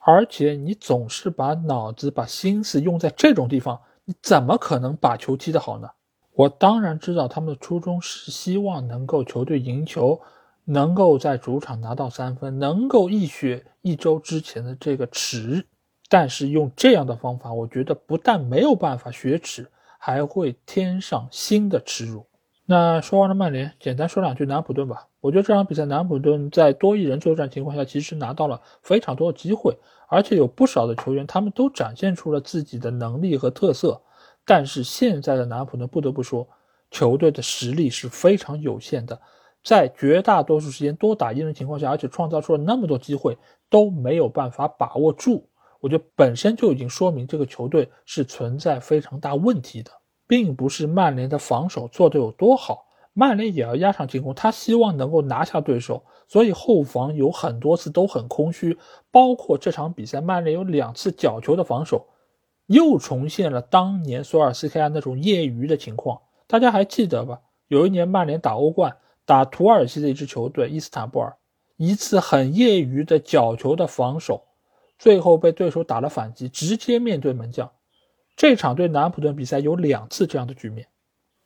而且你总是把脑子把心思用在这种地方，你怎么可能把球踢得好呢？我当然知道他们的初衷是希望能够球队赢球，能够在主场拿到三分，能够一雪一周之前的这个耻但是用这样的方法，我觉得不但没有办法雪耻，还会添上新的耻辱。那说完了曼联，简单说两句南普顿吧。我觉得这场比赛南普顿在多一人作战情况下其实拿到了非常多的机会，而且有不少的球员他们都展现出了自己的能力和特色。但是现在的南普顿不得不说，球队的实力是非常有限的，在绝大多数时间多打一人情况下，而且创造出了那么多机会都没有办法把握住，我觉得本身就已经说明这个球队是存在非常大问题的。并不是曼联的防守做得有多好，曼联也要压上进攻，他希望能够拿下对手，所以后防有很多次都很空虚，包括这场比赛曼联有两次角球的防守，又重现了当年索尔斯克亚那种业余的情况。大家还记得吧，有一年曼联打欧冠，打土耳其的一支球队伊斯坦布尔，一次很业余的角球的防守，最后被对手打了反击，直接面对门将。这场对南普顿比赛有两次这样的局面，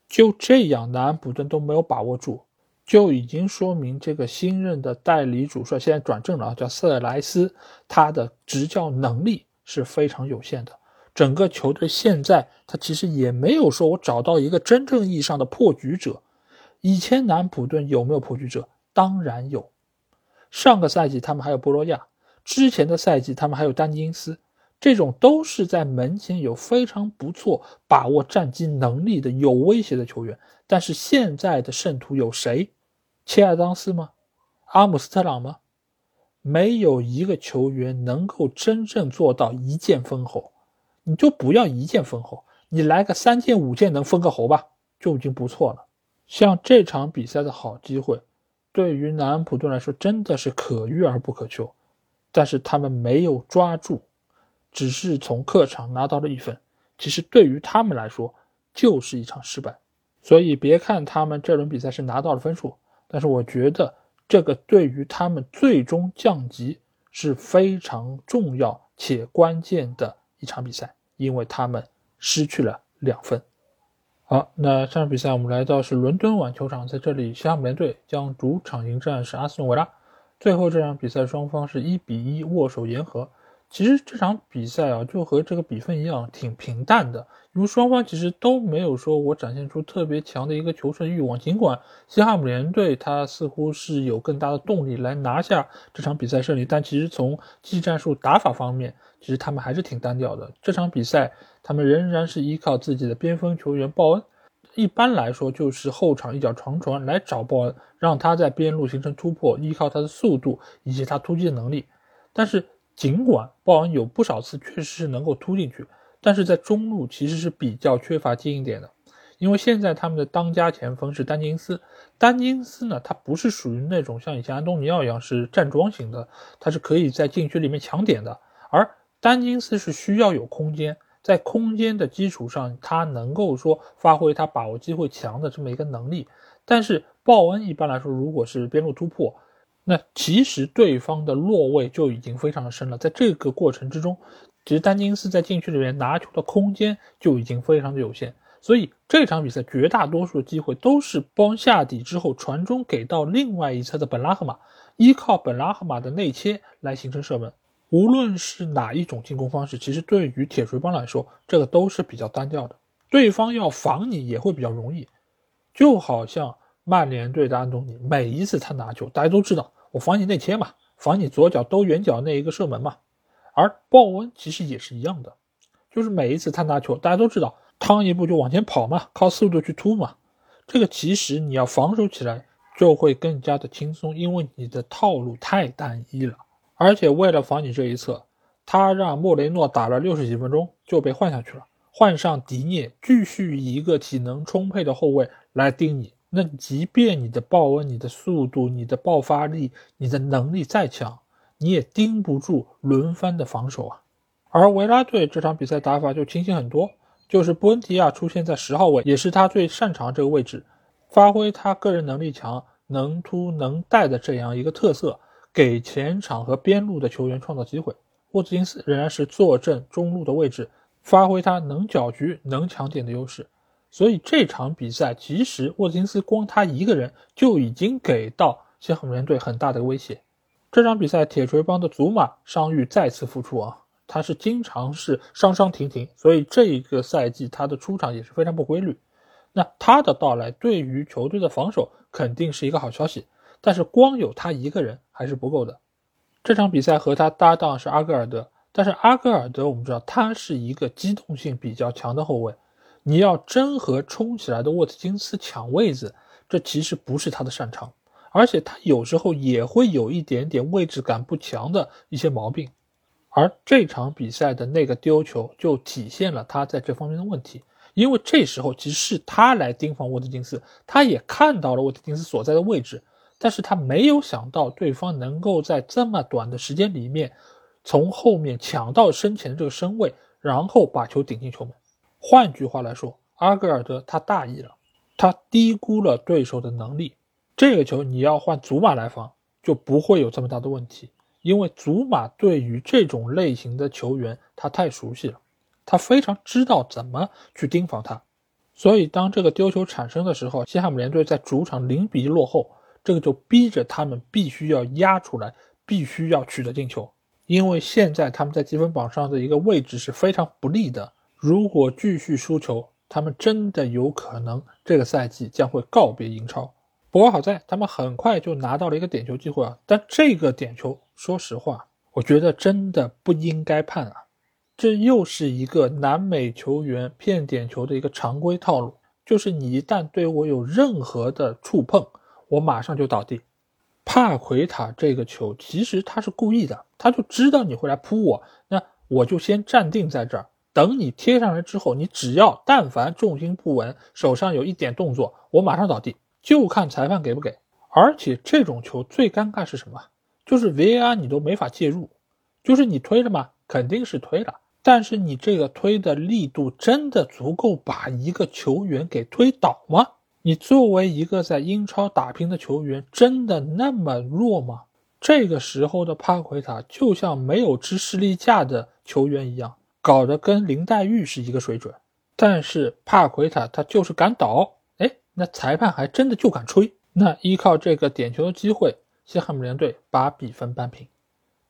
就这样南普顿都没有把握住，就已经说明这个新任的代理主帅，现在转正了，叫瑟莱斯，他的执教能力是非常有限的。整个球队现在他其实也没有说我找到一个真正意义上的破局者。以前南普顿有没有破局者？当然有，上个赛季他们还有波罗亚，之前的赛季他们还有丹尼因斯，这种都是在门前有非常不错把握战绩能力的有威胁的球员。但是现在的圣徒有谁？切尔当斯吗？阿姆斯特朗吗？没有一个球员能够真正做到一剑封喉。你就不要一剑封喉，你来个三剑五剑能封个喉吧，就已经不错了。像这场比赛的好机会对于南安普顿来说真的是可遇而不可求，但是他们没有抓住，只是从客场拿到了一分，其实对于他们来说就是一场失败。所以别看他们这轮比赛是拿到了分数，但是我觉得这个对于他们最终降级是非常重要且关键的一场比赛，因为他们失去了两分。好，那这场比赛我们来到是伦敦碗球场，在这里西汉姆联队将主场迎战是阿斯顿维拉，最后这场比赛双方是一比一握手言和。其实这场比赛啊，就和这个比分一样挺平淡的，因为双方其实都没有说我展现出特别强的一个求胜欲望，尽管西汉姆联队他似乎是有更大的动力来拿下这场比赛胜利，但其实从技战术打法方面其实他们还是挺单调的。这场比赛他们仍然是依靠自己的边锋球员鲍恩，一般来说就是后场一脚长传来找鲍恩，让他在边路形成突破，依靠他的速度以及他突击的能力。但是尽管鲍恩有不少次确实是能够突进去，但是在中路其实是比较缺乏经营点的，因为现在他们的当家前锋是丹尼因斯。丹尼因斯呢，他不是属于那种像以前安东尼奥一样是站桩型的，他是可以在禁区里面抢点的，而丹尼因斯是需要有空间，在空间的基础上他能够说发挥他把握机会强的这么一个能力。但是鲍恩一般来说如果是边路突破，那其实对方的落位就已经非常深了，在这个过程之中其实丹尼因斯在禁区里面拿球的空间就已经非常的有限，所以这场比赛绝大多数的机会都是鲍恩下底之后传中给到另外一侧的本拉赫马，依靠本拉赫马的内切来形成射门。无论是哪一种进攻方式，其实对于铁锤帮来说这个都是比较单调的，对方要防你也会比较容易。就好像曼联队的安东尼，每一次他拿球大家都知道我防你内切嘛，防你左脚兜远角那一个射门嘛，而鲍恩其实也是一样的，就是每一次他拿球大家都知道趟一步就往前跑嘛，靠速度去突嘛，这个其实你要防守起来就会更加的轻松，因为你的套路太单一了。而且为了防你这一侧，他让莫雷诺打了六十几分钟就被换下去了，换上迪涅，继续一个体能充沛的后卫来盯你，那即便你的鲍恩、你的速度、你的爆发力、你的能力再强，你也盯不住轮番的防守啊。而维拉队这场比赛打法就清晰很多，就是布恩迪亚出现在十号位，也是他最擅长这个位置，发挥他个人能力强、能突能带的这样一个特色，给前场和边路的球员创造机会。沃兹金斯仍然是坐镇中路的位置，发挥他能搅局、能抢点的优势。所以这场比赛其实沃金斯光他一个人就已经给到西汉姆联队很大的威胁。这场比赛铁锤帮的祖马伤愈再次复出啊，他是经常是伤伤停停，所以这一个赛季他的出场也是非常不规律。那他的到来对于球队的防守肯定是一个好消息，但是光有他一个人还是不够的。这场比赛和他搭档是阿格尔德，但是阿格尔德我们知道他是一个机动性比较强的后卫，你要真和冲起来的沃特金斯抢位子，这其实不是他的擅长，而且他有时候也会有一点点位置感不强的一些毛病。而这场比赛的那个丢球就体现了他在这方面的问题，因为这时候其实是他来盯防沃特金斯，他也看到了沃特金斯所在的位置，但是他没有想到对方能够在这么短的时间里面从后面抢到身前的这个身位，然后把球顶进球门。换句话来说，阿格尔德他大意了，他低估了对手的能力。这个球你要换祖马来防就不会有这么大的问题，因为祖马对于这种类型的球员他太熟悉了，他非常知道怎么去盯防他。所以当这个丢球产生的时候，西汉姆联队在主场零比一落后，这个就逼着他们必须要压出来，必须要取得进球，因为现在他们在积分榜上的一个位置是非常不利的，如果继续输球，他们真的有可能这个赛季将会告别英超。不过好在他们很快就拿到了一个点球机会啊，但这个点球说实话我觉得真的不应该判啊，这又是一个南美球员骗点球的一个常规套路，就是你一旦对我有任何的触碰，我马上就倒地。帕奎塔这个球其实他是故意的，他就知道你会来扑我，那我就先站定在这儿，等你贴上来之后，你只要但凡重心不稳，手上有一点动作，我马上倒地，就看裁判给不给。而且这种球最尴尬是什么？就是 V A R 你都没法介入，就是你推了吗？肯定是推了，但是你这个推的力度真的足够把一个球员给推倒吗？你作为一个在英超打拼的球员，真的那么弱吗？这个时候的帕奎塔就像没有支持力架的球员一样，搞得跟林黛玉是一个水准。但是帕奎塔他就是敢倒，哎，那裁判还真的就敢吹。那依靠这个点球的机会，西汉姆联队把比分扳平。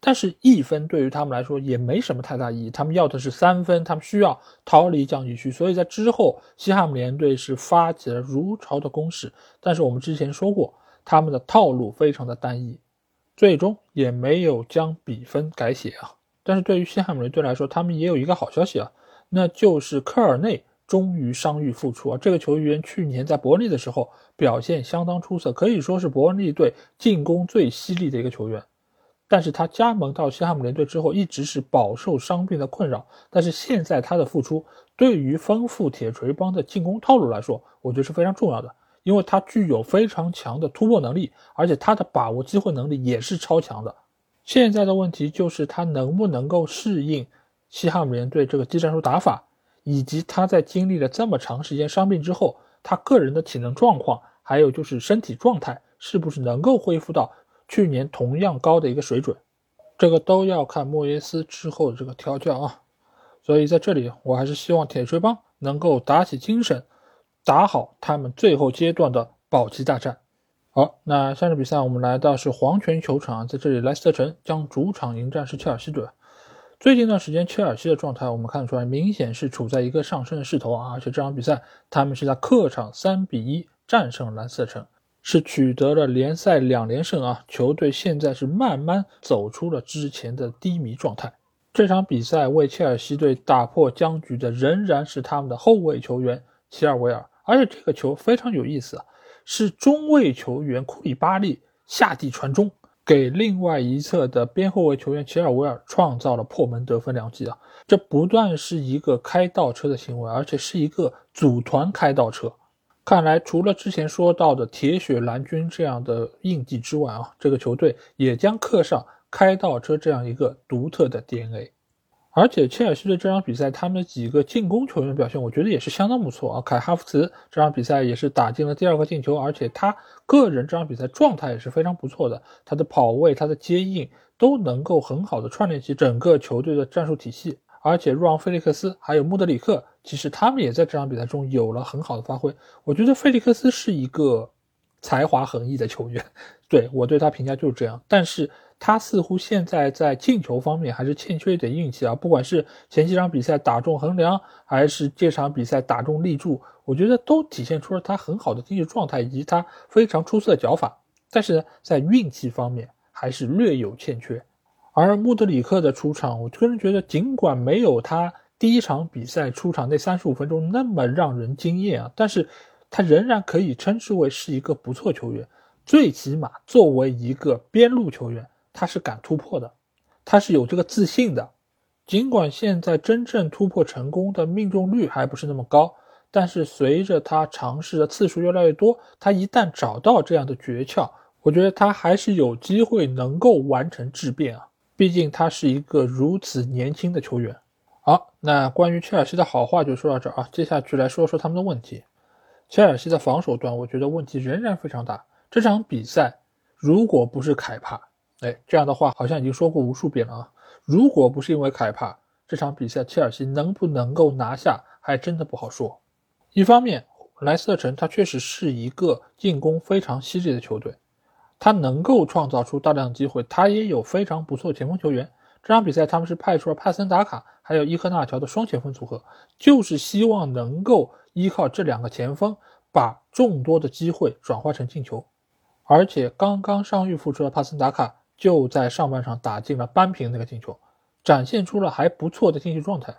但是一分对于他们来说也没什么太大意义，他们要的是三分，他们需要逃离降级区。所以在之后西汉姆联队是发起了如潮的攻势，但是我们之前说过他们的套路非常的单一，最终也没有将比分改写啊。但是对于西汉姆联队来说，他们也有一个好消息啊，那就是科尔内终于伤愈复出啊。这个球员去年在伯恩利的时候表现相当出色，可以说是伯恩利队进攻最犀利的一个球员，但是他加盟到西汉姆联队之后一直是饱受伤病的困扰，但是现在他的复出对于丰富铁锤帮的进攻套路来说，我觉得是非常重要的，因为他具有非常强的突破能力，而且他的把握机会能力也是超强的。现在的问题就是他能不能够适应西汉姆联队这个技战术打法，以及他在经历了这么长时间伤病之后，他个人的体能状况还有就是身体状态是不是能够恢复到去年同样高的一个水准，这个都要看莫耶斯之后的这个调教啊。所以在这里我还是希望铁锤帮能够打起精神，打好他们最后阶段的保级大战。好，那下场比赛我们来到是皇权球场，在这里莱斯特城将主场迎战是切尔西队。最近一段时间切尔西的状态我们看出来明显是处在一个上升的势头啊，而且这场比赛他们是在客场三比一战胜莱斯特城，是取得了联赛两连胜啊，球队现在是慢慢走出了之前的低迷状态。这场比赛为切尔西队打破僵局的仍然是他们的后卫球员齐尔维尔，而且这个球非常有意思啊，是中卫球员库里巴利下地传中，给另外一侧的边后卫球员齐尔维尔创造了破门得分良机啊，这不但是一个开倒车的行为，而且是一个组团开倒车。看来除了之前说到的铁血蓝军这样的印记之外啊，这个球队也将刻上开倒车这样一个独特的 D N A。 而且切尔西队这场比赛他们几个进攻球员表现我觉得也是相当不错啊，凯哈弗茨这场比赛也是打进了第二个进球，而且他个人这场比赛状态也是非常不错的，他的跑位他的接应都能够很好的串联起整个球队的战术体系。而且若昂·菲利克斯还有穆德里克其实他们也在这场比赛中有了很好的发挥。我觉得菲利克斯是一个才华横溢的球员，对，我对他评价就是这样，但是他似乎现在在进球方面还是欠缺一点运气啊，不管是前几场比赛打中横梁，还是这场比赛打中立柱，我觉得都体现出了他很好的精神状态以及他非常出色的脚法，但是呢在运气方面还是略有欠缺。而穆德里克的出场，我个人觉得尽管没有他第一场比赛出场那三十五分钟那么让人惊艳啊，但是他仍然可以称之为是一个不错球员，最起码作为一个边路球员，他是敢突破的，他是有这个自信的。尽管现在真正突破成功的命中率还不是那么高，但是随着他尝试的次数越来越多，他一旦找到这样的诀窍，我觉得他还是有机会能够完成质变啊，毕竟他是一个如此年轻的球员。好，那关于切尔西的好话就说到这啊，接下去来说说他们的问题。切尔西的防守端我觉得问题仍然非常大，这场比赛如果不是凯帕，哎，这样的话好像已经说过无数遍了啊，如果不是因为凯帕，这场比赛切尔西能不能够拿下还真的不好说。一方面莱斯特城他确实是一个进攻非常犀利的球队，他能够创造出大量机会，他也有非常不错前锋球员，这场比赛他们是派出了帕森达卡还有伊科纳乔的双前锋组合，就是希望能够依靠这两个前锋把众多的机会转化成进球。而且刚刚伤愈复出的帕森达卡就在上半场打进了扳平那个进球，展现出了还不错的竞技状态。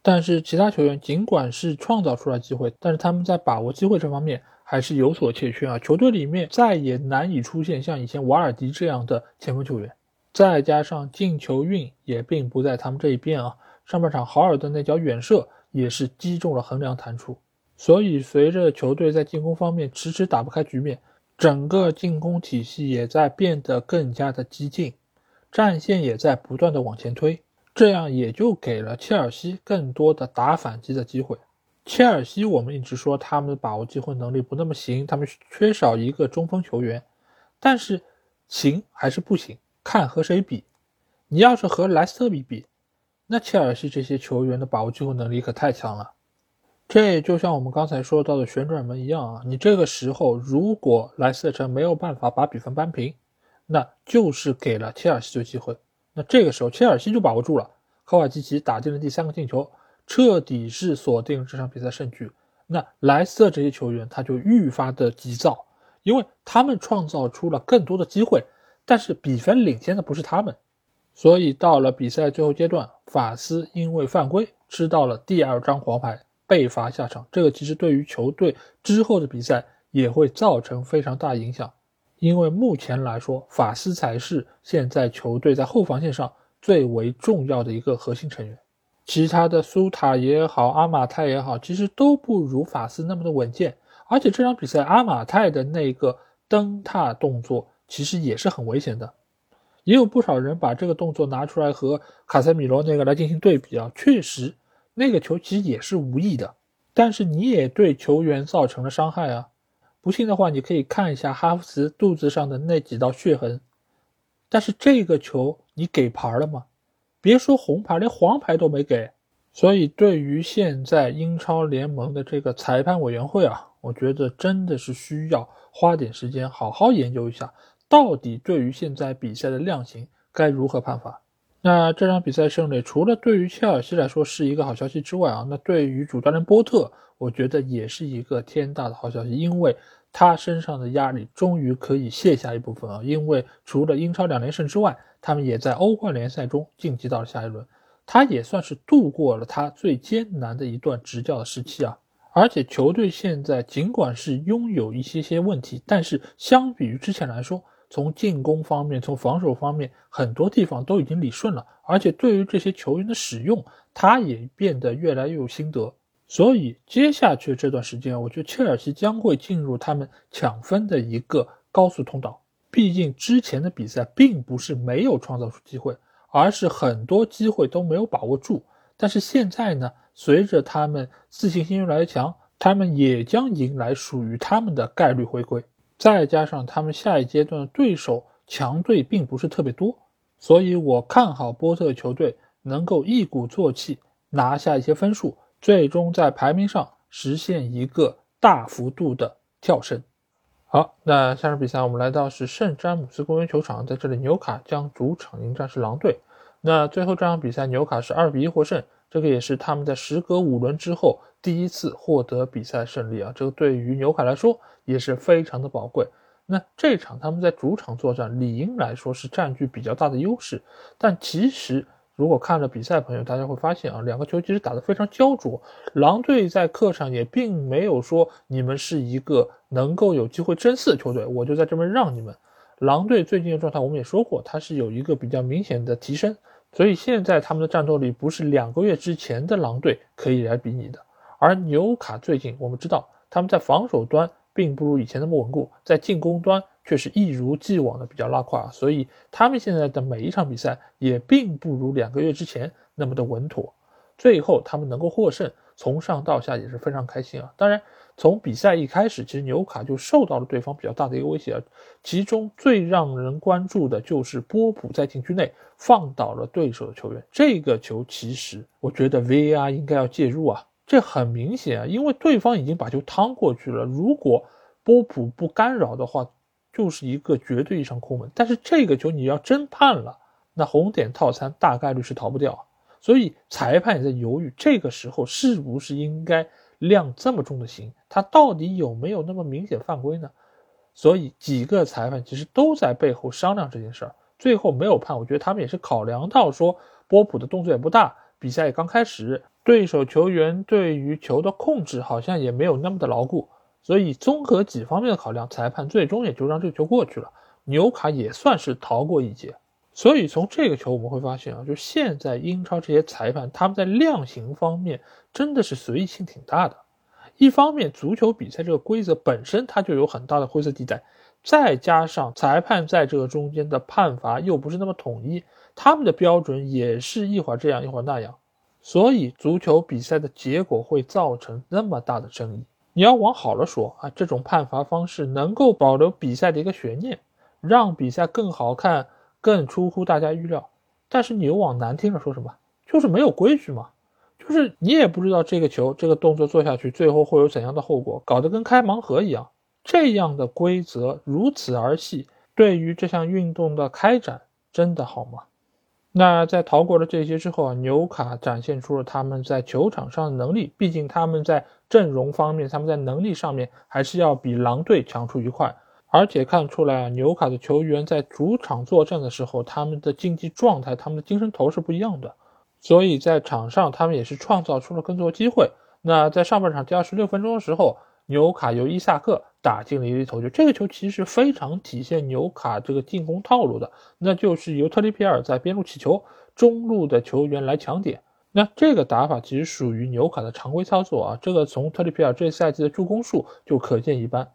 但是其他球员尽管是创造出来机会，但是他们在把握机会这方面还是有所欠缺啊！球队里面再也难以出现像以前瓦尔迪这样的前锋球员，再加上进球运也并不在他们这一边啊。上半场豪尔的那脚远射也是击中了横梁弹出，所以随着球队在进攻方面迟迟打不开局面，整个进攻体系也在变得更加的激进，战线也在不断的往前推，这样也就给了切尔西更多的打反击的机会。切尔西我们一直说他们把握机会能力不那么行，他们缺少一个中锋球员，但是行还是不行看和谁比，你要是和莱斯特比比，那切尔西这些球员的把握机会能力可太强了。这就像我们刚才说到的旋转门一样啊，你这个时候如果莱斯特城没有办法把比分扳平，那就是给了切尔西的机会，那这个时候切尔西就把握住了，科瓦基奇打进了第三个进球，彻底是锁定了这场比赛胜局。那莱斯特这些球员他就愈发的急躁，因为他们创造出了更多的机会，但是比分领先的不是他们，所以到了比赛最后阶段，法斯因为犯规吃到了第二张黄牌被罚下场，这个其实对于球队之后的比赛也会造成非常大影响，因为目前来说法斯才是现在球队在后防线上最为重要的一个核心成员，其他的苏塔也好阿马泰也好其实都不如法斯那么的稳健，而且这场比赛阿马泰的那个蹬踏动作其实也是很危险的，也有不少人把这个动作拿出来和卡塞米罗那个来进行对比啊，确实那个球其实也是无意的，但是你也对球员造成了伤害啊。不信的话你可以看一下哈弗茨肚子上的那几道血痕，但是这个球你给牌了吗？别说红牌，连黄牌都没给。所以对于现在英超联盟的这个裁判委员会啊，我觉得真的是需要花点时间好好研究一下，到底对于现在比赛的量刑该如何判罚。那这场比赛胜利除了对于切尔西来说是一个好消息之外啊，那对于主教练波特我觉得也是一个天大的好消息，因为他身上的压力终于可以卸下一部分啊，因为除了英超两连胜之外，他们也在欧冠联赛中晋级到了下一轮，他也算是度过了他最艰难的一段执教的时期啊。而且球队现在尽管是拥有一些些问题，但是相比于之前来说，从进攻方面从防守方面很多地方都已经理顺了，而且对于这些球员的使用他也变得越来越有心得，所以接下去这段时间我觉得切尔西将会进入他们抢分的一个高速通道，毕竟之前的比赛并不是没有创造出机会，而是很多机会都没有把握住，但是现在呢随着他们自信心越来越强，他们也将迎来属于他们的概率回归，再加上他们下一阶段的对手强队并不是特别多，所以我看好波特球队能够一鼓作气拿下一些分数，最终在排名上实现一个大幅度的跳升。好，那下场比赛我们来到是圣詹姆斯公园球场，在这里纽卡将主场迎战是狼队。那最后这场比赛纽卡是二比一获胜，这个也是他们在时隔五轮之后第一次获得比赛胜利啊，这个对于纽卡来说也是非常的宝贵。那这场他们在主场作战理应来说是占据比较大的优势，但其实如果看了比赛朋友大家会发现啊，两个球其实打得非常焦灼，狼队在客场也并没有说你们是一个能够有机会争四的球队，我就在这边让你们。狼队最近的状态我们也说过，它是有一个比较明显的提升，所以现在他们的战斗力不是两个月之前的狼队可以来比拟的。而纽卡最近我们知道他们在防守端并不如以前那么稳固，在进攻端却是一如既往的比较拉胯，所以他们现在的每一场比赛也并不如两个月之前那么的稳妥。最后他们能够获胜，从上到下也是非常开心啊。当然从比赛一开始其实纽卡就受到了对方比较大的一个威胁，其中最让人关注的就是波普在禁区内放倒了对手的球员，这个球其实我觉得 V A R 应该要介入啊，这很明显啊，因为对方已经把球趟过去了，如果波普不干扰的话就是一个绝对意义上空门，但是这个球你要真判了，那红点套餐大概率是逃不掉，所以裁判也在犹豫这个时候是不是应该量这么重的刑，他到底有没有那么明显犯规呢？所以几个裁判其实都在背后商量这件事儿，最后没有判，我觉得他们也是考量到说波普的动作也不大，比赛也刚开始，对手球员对于球的控制好像也没有那么的牢固，所以综合几方面的考量，裁判最终也就让这个球过去了，纽卡也算是逃过一劫。所以从这个球我们会发现啊，就现在英超这些裁判他们在量刑方面真的是随意性挺大的。一方面足球比赛这个规则本身它就有很大的灰色地带，再加上裁判在这个中间的判罚又不是那么统一，他们的标准也是一会儿这样一会儿那样，所以足球比赛的结果会造成那么大的争议。你要往好了说啊，这种判罚方式能够保留比赛的一个悬念，让比赛更好看，更出乎大家预料。但是你又往难听了说什么，就是没有规矩嘛，就是你也不知道这个球这个动作做下去最后会有怎样的后果，搞得跟开盲盒一样。这样的规则如此儿戏，对于这项运动的开展真的好吗？那在逃过了这些之后啊，纽卡展现出了他们在球场上的能力，毕竟他们在阵容方面他们在能力上面还是要比狼队强出一块，而且看出来啊，纽卡的球员在主场作战的时候他们的竞技状态他们的精神头是不一样的，所以在场上他们也是创造出了更多机会。那在上半场第二十六分钟的时候，纽卡由伊萨克打进了一粒头球，这个球其实非常体现纽卡这个进攻套路的，那就是由特里皮尔在边路起球，中路的球员来抢点。那这个打法其实属于纽卡的常规操作啊，这个从特里皮尔这赛季的助攻数就可见一斑。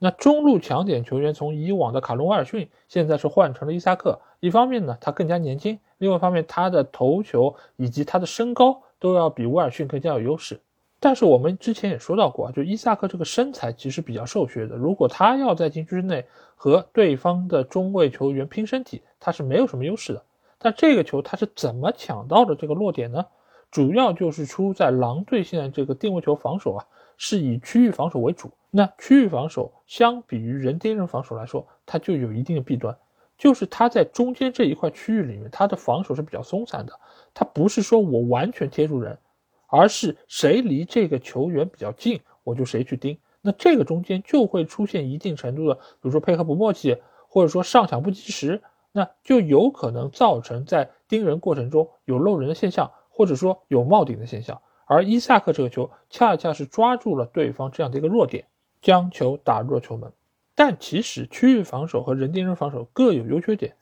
那中路抢点球员从以往的卡隆威尔逊现在是换成了伊萨克，一方面呢他更加年轻，另外一方面他的头球以及他的身高都要比威尔逊更加有优势。但是我们之前也说到过啊，就伊萨克这个身材其实比较瘦削的，如果他要在禁区内和对方的中卫球员拼身体，他是没有什么优势的。但这个球他是怎么抢到的这个落点呢？主要就是出在狼队现在这个定位球防守啊，是以区域防守为主。那区域防守相比于人盯人防守来说，它就有一定的弊端，就是它在中间这一块区域里面，它的防守是比较松散的，它不是说我完全贴住人，而是谁离这个球员比较近我就谁去盯，那这个中间就会出现一定程度的比如说配合不默契，或者说上抢不及时，那就有可能造成在盯人过程中有漏人的现象，或者说有冒顶的现象。而伊萨克这个球恰恰是抓住了对方这样的一个弱点，将球打入了球门。但其实区域防守和人盯人防守各有优缺点，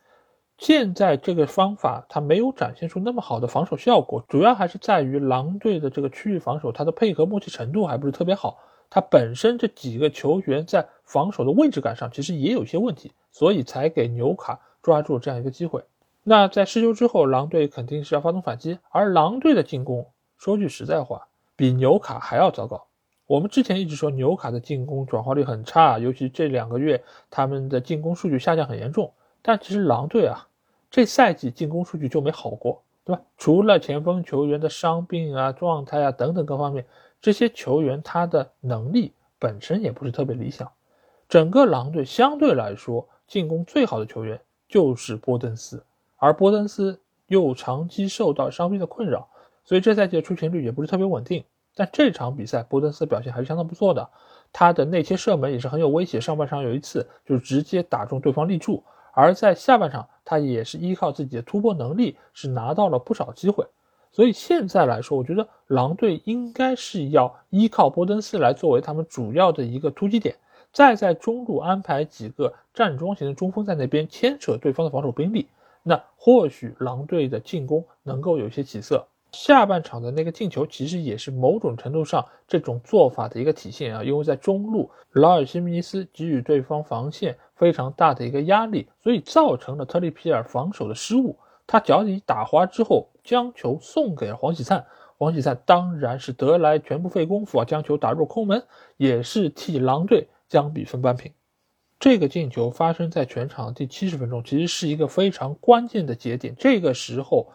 现在这个方法它没有展现出那么好的防守效果，主要还是在于狼队的这个区域防守它的配合默契程度还不是特别好，它本身这几个球员在防守的位置感上其实也有一些问题，所以才给纽卡抓住这样一个机会。那在失球之后，狼队肯定是要发动反击，而狼队的进攻说句实在话比纽卡还要糟糕。我们之前一直说纽卡的进攻转化率很差，尤其这两个月他们的进攻数据下降很严重，但其实狼队啊这赛季进攻数据就没好过，对吧？除了前锋球员的伤病啊状态啊等等各方面，这些球员他的能力本身也不是特别理想，整个狼队相对来说进攻最好的球员就是波登斯，而波登斯又长期受到伤病的困扰，所以这赛季的出勤率也不是特别稳定。但这场比赛波登斯表现还是相当不错的，他的内切射门也是很有威胁，上半场有一次就直接打中对方立柱，而在下半场他也是依靠自己的突破能力是拿到了不少机会。所以现在来说，我觉得狼队应该是要依靠波登斯来作为他们主要的一个突击点，再在中路安排几个站桩型的中锋在那边牵扯对方的防守兵力，那或许狼队的进攻能够有一些起色。下半场的那个进球其实也是某种程度上这种做法的一个体现啊，因为在中路劳尔西米尼斯给予对方防线非常大的一个压力，所以造成了特利皮尔防守的失误，他脚底打滑之后将球送给了黄喜灿，黄喜灿当然是得来全不费功夫啊，将球打入空门，也是替狼队将比分扳平。这个进球发生在全场第七十分钟，其实是一个非常关键的节点。这个时候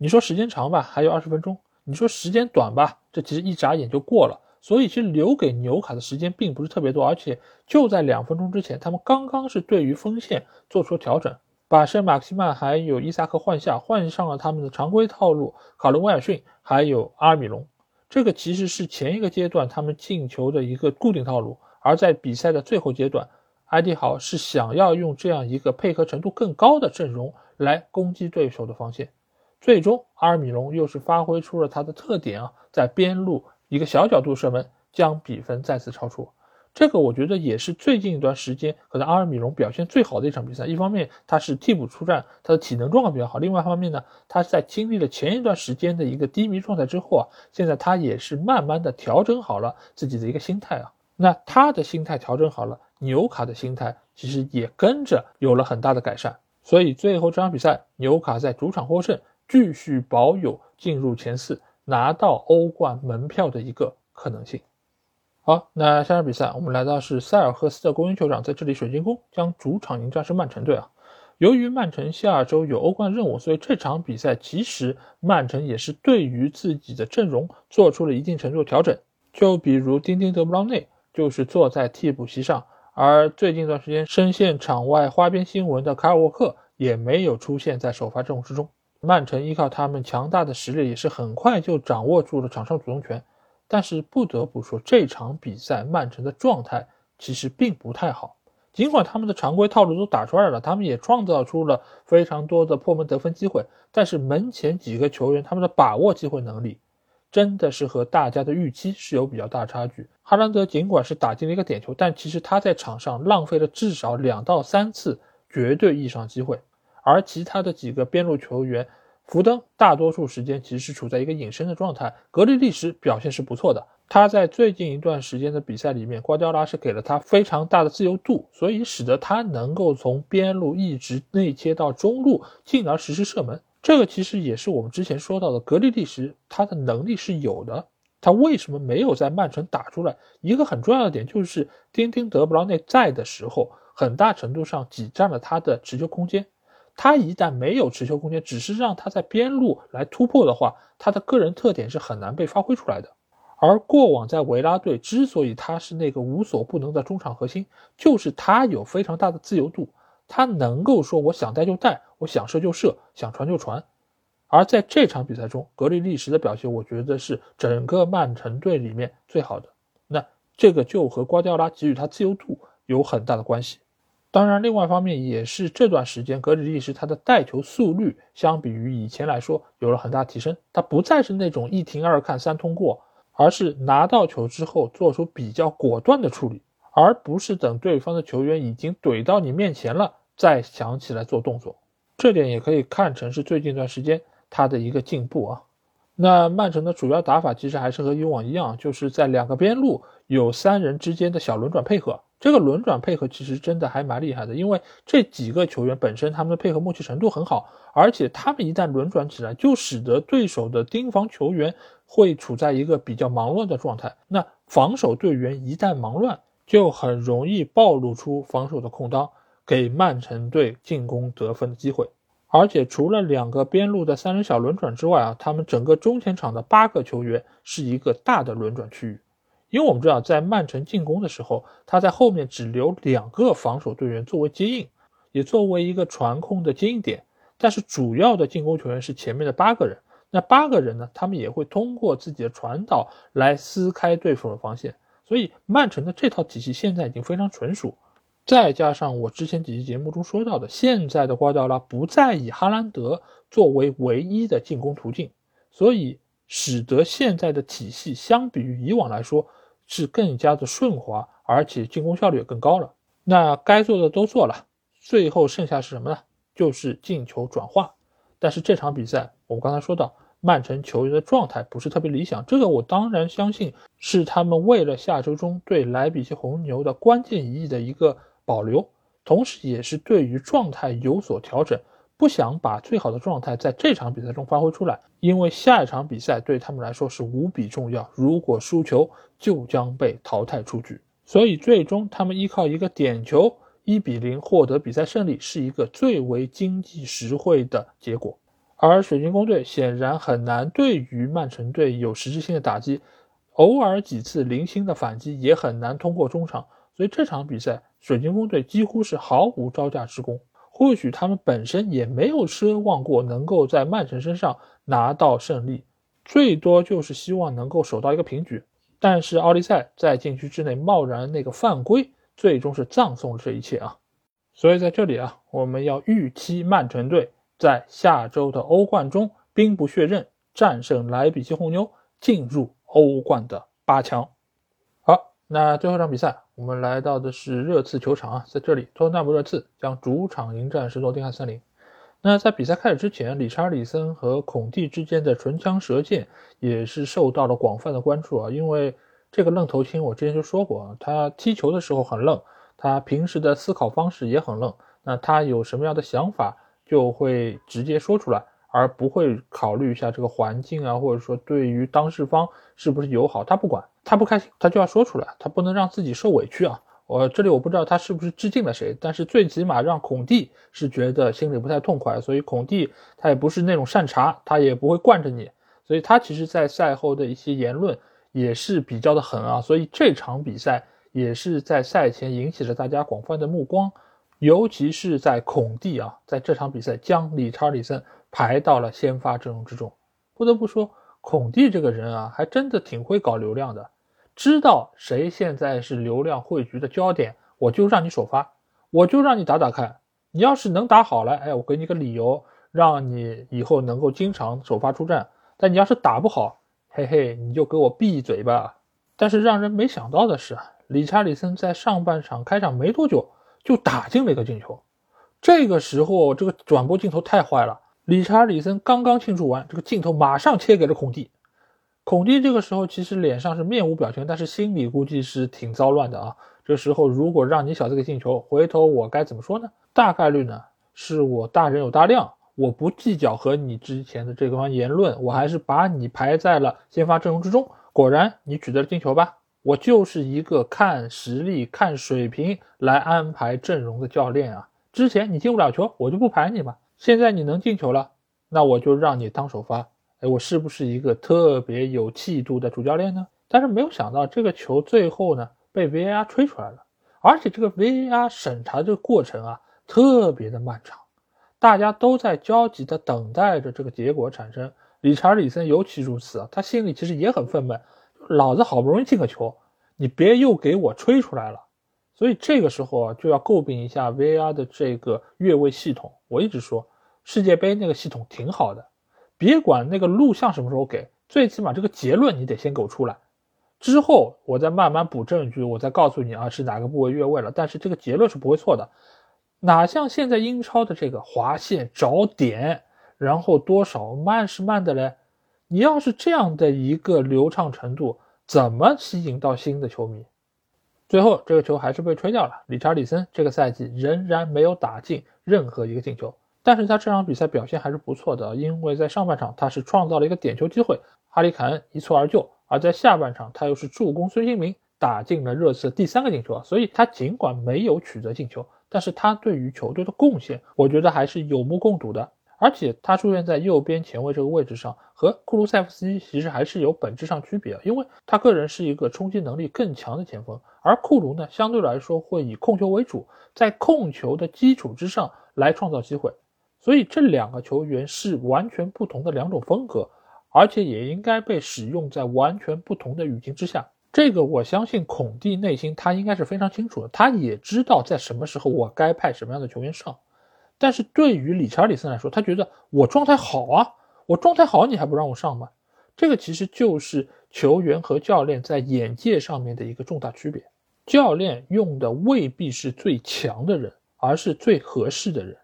你说时间长吧，还有二十分钟，你说时间短吧，这其实一眨眼就过了，所以其实留给纽卡的时间并不是特别多。而且就在两分钟之前，他们刚刚是对于锋线做出调整，把圣马克西曼还有伊萨克换下，换上了他们的常规套路卡伦威尔逊还有阿米隆，这个其实是前一个阶段他们进球的一个固定套路。而在比赛的最后阶段，埃迪豪是想要用这样一个配合程度更高的阵容来攻击对手的防线，最终阿尔米隆又是发挥出了他的特点啊，在边路一个小角度射门将比分再次超出。这个我觉得也是最近一段时间可能阿尔米隆表现最好的一场比赛，一方面他是替补出战，他的体能状况比较好，另外一方面呢，他在经历了前一段时间的一个低迷状态之后啊，现在他也是慢慢的调整好了自己的一个心态啊。那他的心态调整好了，纽卡的心态其实也跟着有了很大的改善，所以最后这场比赛纽卡在主场获胜，继续保有进入前四拿到欧冠门票的一个可能性。好，那下场比赛我们来到是塞尔赫斯特公园球场，在这里水晶宫将主场迎战是曼城队啊。由于曼城下周有欧冠任务，所以这场比赛其实曼城也是对于自己的阵容做出了一定程度的调整，就比如丁丁德布劳内就是坐在替补席上，而最近一段时间深陷场外花边新闻的凯尔沃克也没有出现在首发阵容之中。曼城依靠他们强大的实力也是很快就掌握住了场上主动权，但是不得不说这场比赛曼城的状态其实并不太好，尽管他们的常规套路都打出来了，他们也创造出了非常多的破门得分机会，但是门前几个球员他们的把握机会能力真的是和大家的预期是有比较大差距。哈兰德尽管是打进了一个点球，但其实他在场上浪费了至少两到三次绝对意义上机会，而其他的几个边路球员福登大多数时间其实是处在一个隐身的状态，格雷利什表现是不错的，他在最近一段时间的比赛里面瓜迪奥拉是给了他非常大的自由度，所以使得他能够从边路一直内切到中路进而实施射门，这个其实也是我们之前说到的格雷利什他的能力是有的，他为什么没有在曼城打出来，一个很重要的点就是丁丁德布劳内在的时候很大程度上挤占了他的持球空间，他一旦没有持球空间，只是让他在边路来突破的话，他的个人特点是很难被发挥出来的。而过往在维拉队之所以他是那个无所不能的中场核心，就是他有非常大的自由度，他能够说我想带就带，我想射就射，想传就传。而在这场比赛中，格里利什的表现我觉得是整个曼城队里面最好的，那这个就和瓜迪奥拉给予他自由度有很大的关系。当然另外一方面也是这段时间格里利什他的带球速率相比于以前来说有了很大提升，他不再是那种一停二看三通过，而是拿到球之后做出比较果断的处理，而不是等对方的球员已经怼到你面前了再想起来做动作，这点也可以看成是最近一段时间他的一个进步啊。那曼城的主要打法其实还是和以往一样，就是在两个边路有三人之间的小轮转配合，这个轮转配合其实真的还蛮厉害的，因为这几个球员本身他们的配合默契程度很好，而且他们一旦轮转起来就使得对手的盯防球员会处在一个比较忙乱的状态，那防守队员一旦忙乱就很容易暴露出防守的空当，给曼城队进攻得分的机会。而且除了两个边路的三人小轮转之外啊，他们整个中前场的八个球员是一个大的轮转区域，因为我们知道在曼城进攻的时候，他在后面只留两个防守队员作为接应，也作为一个传控的接应点，但是主要的进攻球员是前面的八个人，那八个人呢，他们也会通过自己的传导来撕开对手的防线，所以曼城的这套体系现在已经非常成熟。再加上我之前几期节目中说到的，现在的瓜迪奥拉不再以哈兰德作为唯一的进攻途径，所以使得现在的体系相比于以往来说是更加的顺滑，而且进攻效率也更高了。那该做的都做了，最后剩下是什么呢？就是进球转化。但是这场比赛我们刚才说到曼城球员的状态不是特别理想，这个我当然相信是他们为了下周中对莱比锡红牛的关键一役的一个保留，同时也是对于状态有所调整，不想把最好的状态在这场比赛中发挥出来，因为下一场比赛对他们来说是无比重要，如果输球就将被淘汰出局，所以最终他们依靠一个点球一比零获得比赛胜利是一个最为经济实惠的结果。而水晶宫队显然很难对于曼城队有实质性的打击，偶尔几次零星的反击也很难通过中场，所以这场比赛水晶宫队几乎是毫无招架之功，或许他们本身也没有奢望过能够在曼城身上拿到胜利，最多就是希望能够守到一个平局，但是奥利赛在禁区之内贸然那个犯规最终是葬送了这一切啊。所以在这里啊，我们要预期曼城队在下周的欧冠中兵不血刃战胜莱比锡红牛，进入欧冠的八强。好，那最后一场比赛我们来到的是热刺球场啊，在这里托特纳姆热刺将主场迎战石托丁汉森林。那在比赛开始之前，理查利森和孔蒂之间的唇枪舌剑也是受到了广泛的关注啊，因为这个愣头青我之前就说过啊，他踢球的时候很愣，他平时的思考方式也很愣，那他有什么样的想法就会直接说出来，而不会考虑一下这个环境啊，或者说对于当事方是不是友好，他不管，他不开心他就要说出来，他不能让自己受委屈啊。我这里我不知道他是不是致敬了谁，但是最起码让孔蒂是觉得心里不太痛快，所以孔蒂他也不是那种善茬，他也不会惯着你，所以他其实在赛后的一些言论也是比较的狠啊，所以这场比赛也是在赛前引起了大家广泛的目光，尤其是在孔蒂啊，在这场比赛将理查利森排到了先发阵容之中。不得不说孔蒂这个人啊，还真的挺会搞流量的，知道谁现在是流量汇聚的焦点，我就让你首发，我就让你打打看，你要是能打好来，哎，我给你个理由让你以后能够经常首发出战，但你要是打不好，嘿嘿，你就给我闭嘴吧。但是让人没想到的是，理查利森在上半场开场没多久就打进了一个进球，这个时候这个转播镜头太坏了，理查利森刚刚庆祝完，这个镜头马上切给了孔蒂，孔蒂这个时候其实脸上是面无表情，但是心里估计是挺糟乱的啊。这时候如果让你小这个进球，回头我该怎么说呢？大概率呢是我大人有大量，我不计较和你之前的这番言论，我还是把你排在了先发阵容之中，果然你取得了进球吧，我就是一个看实力看水平来安排阵容的教练啊，之前你进不了球我就不排你嘛，现在你能进球了，那我就让你当首发，哎，我是不是一个特别有气度的主教练呢？但是没有想到这个球最后呢被 V A R 吹出来了，而且这个 V A R 审查这个过程啊特别的漫长，大家都在焦急的等待着这个结果产生，理查利森尤其如此啊，他心里其实也很愤懑，老子好不容易进个球，你别又给我吹出来了。所以这个时候啊，就要诟病一下 V A R 的这个越位系统，我一直说世界杯那个系统挺好的，别管那个录像什么时候给，最起码这个结论你得先给我出来，之后我再慢慢补证据，我再告诉你啊是哪个部位越位了，但是这个结论是不会错的，哪像现在英超的这个划线找点然后多少慢是慢的嘞，你要是这样的一个流畅程度怎么吸引到新的球迷。最后这个球还是被吹掉了，理查利森这个赛季仍然没有打进任何一个进球，但是他这场比赛表现还是不错的，因为在上半场他是创造了一个点球机会，哈里凯恩一蹴而就，而在下半场他又是助攻孙兴民打进了热刺的第三个进球，所以他尽管没有取得进球，但是他对于球队的贡献我觉得还是有目共睹的。而且他出现在右边前卫这个位置上，和库卢塞夫斯基其实还是有本质上区别，因为他个人是一个冲击能力更强的前锋，而库卢呢，相对来说会以控球为主，在控球的基础之上来创造机会。所以这两个球员是完全不同的两种风格，而且也应该被使用在完全不同的语境之下。这个我相信孔蒂内心他应该是非常清楚的，他也知道在什么时候我该派什么样的球员上。但是对于理查理森来说，他觉得我状态好啊，我状态好你还不让我上吗？这个其实就是球员和教练在眼界上面的一个重大区别。教练用的未必是最强的人，而是最合适的人。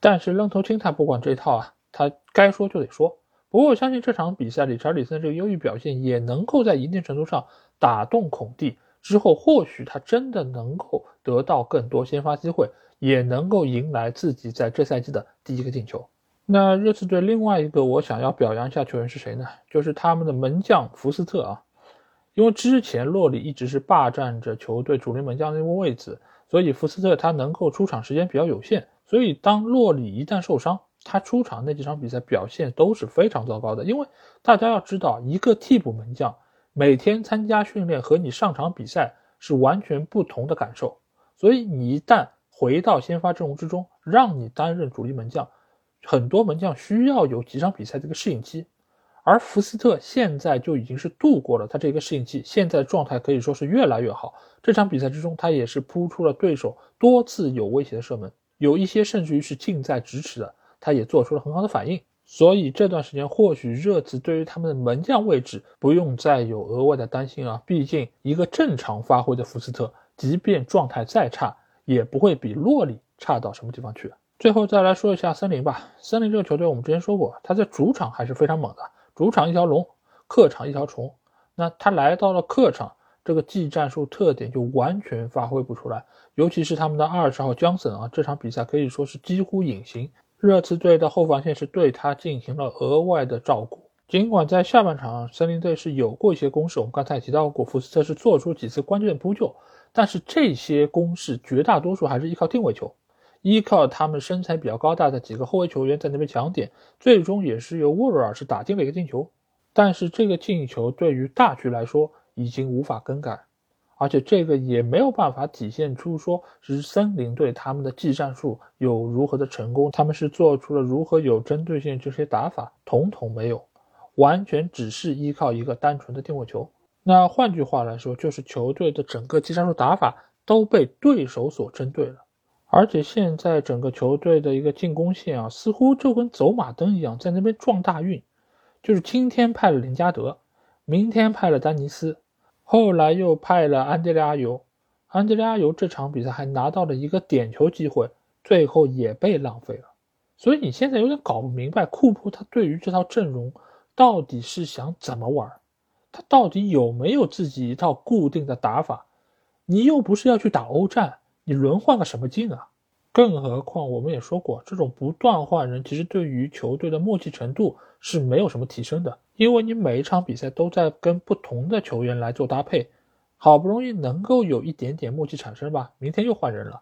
但是愣头青他不管这套啊，他该说就得说。不过我相信这场比赛理查理森这个优异表现也能够在一定程度上打动孔蒂，之后或许他真的能够得到更多先发机会，也能够迎来自己在这赛季的第一个进球。那热刺队另外一个我想要表扬一下球员是谁呢？就是他们的门将福斯特啊，因为之前洛里一直是霸占着球队主力门将那个位置，所以福斯特他能够出场时间比较有限，所以当洛里一旦受伤，他出场那几场比赛表现都是非常糟糕的。因为大家要知道，一个替补门将每天参加训练和你上场比赛是完全不同的感受，所以你一旦回到先发阵容之中，让你担任主力门将，很多门将需要有几场比赛这个适应期，而福斯特现在就已经是度过了他这个适应期，现在状态可以说是越来越好。这场比赛之中他也是扑出了对手多次有威胁的射门，有一些甚至于是近在咫尺的，他也做出了很好的反应。所以这段时间或许热刺对于他们的门将位置不用再有额外的担心啊，毕竟一个正常发挥的福斯特，即便状态再差，也不会比洛里差到什么地方去。最后再来说一下森林吧。森林这个球队我们之前说过，他在主场还是非常猛的，主场一条龙，客场一条虫。那他来到了客场，这个技战术特点就完全发挥不出来，尤其是他们的二十号江森啊，这场比赛可以说是几乎隐形，热刺队的后防线是对他进行了额外的照顾。尽管在下半场森林队是有过一些攻势，我们刚才提到过福斯特是做出几次关键扑救，但是这些攻势绝大多数还是依靠定位球，依靠他们身材比较高大的几个后卫球员在那边抢点，最终也是由沃尔是打进了一个进球。但是这个进球对于大局来说已经无法更改，而且这个也没有办法体现出说是森林队他们的技战术有如何的成功，他们是做出了如何有针对性这些打法，统统没有，完全只是依靠一个单纯的定位球。那换句话来说，就是球队的整个技战术打法都被对手所针对了。而且现在整个球队的一个进攻线啊，似乎就跟走马灯一样在那边撞大运，就是今天派了林加德，明天派了丹尼斯，后来又派了安德烈阿尤，安德烈阿尤这场比赛还拿到了一个点球机会，最后也被浪费了。所以你现在有点搞不明白库珀他对于这套阵容到底是想怎么玩，他到底有没有自己一套固定的打法？你又不是要去打欧战，你轮换个什么劲啊？更何况我们也说过，这种不断换人其实对于球队的默契程度是没有什么提升的，因为你每一场比赛都在跟不同的球员来做搭配，好不容易能够有一点点默契产生吧，明天又换人了。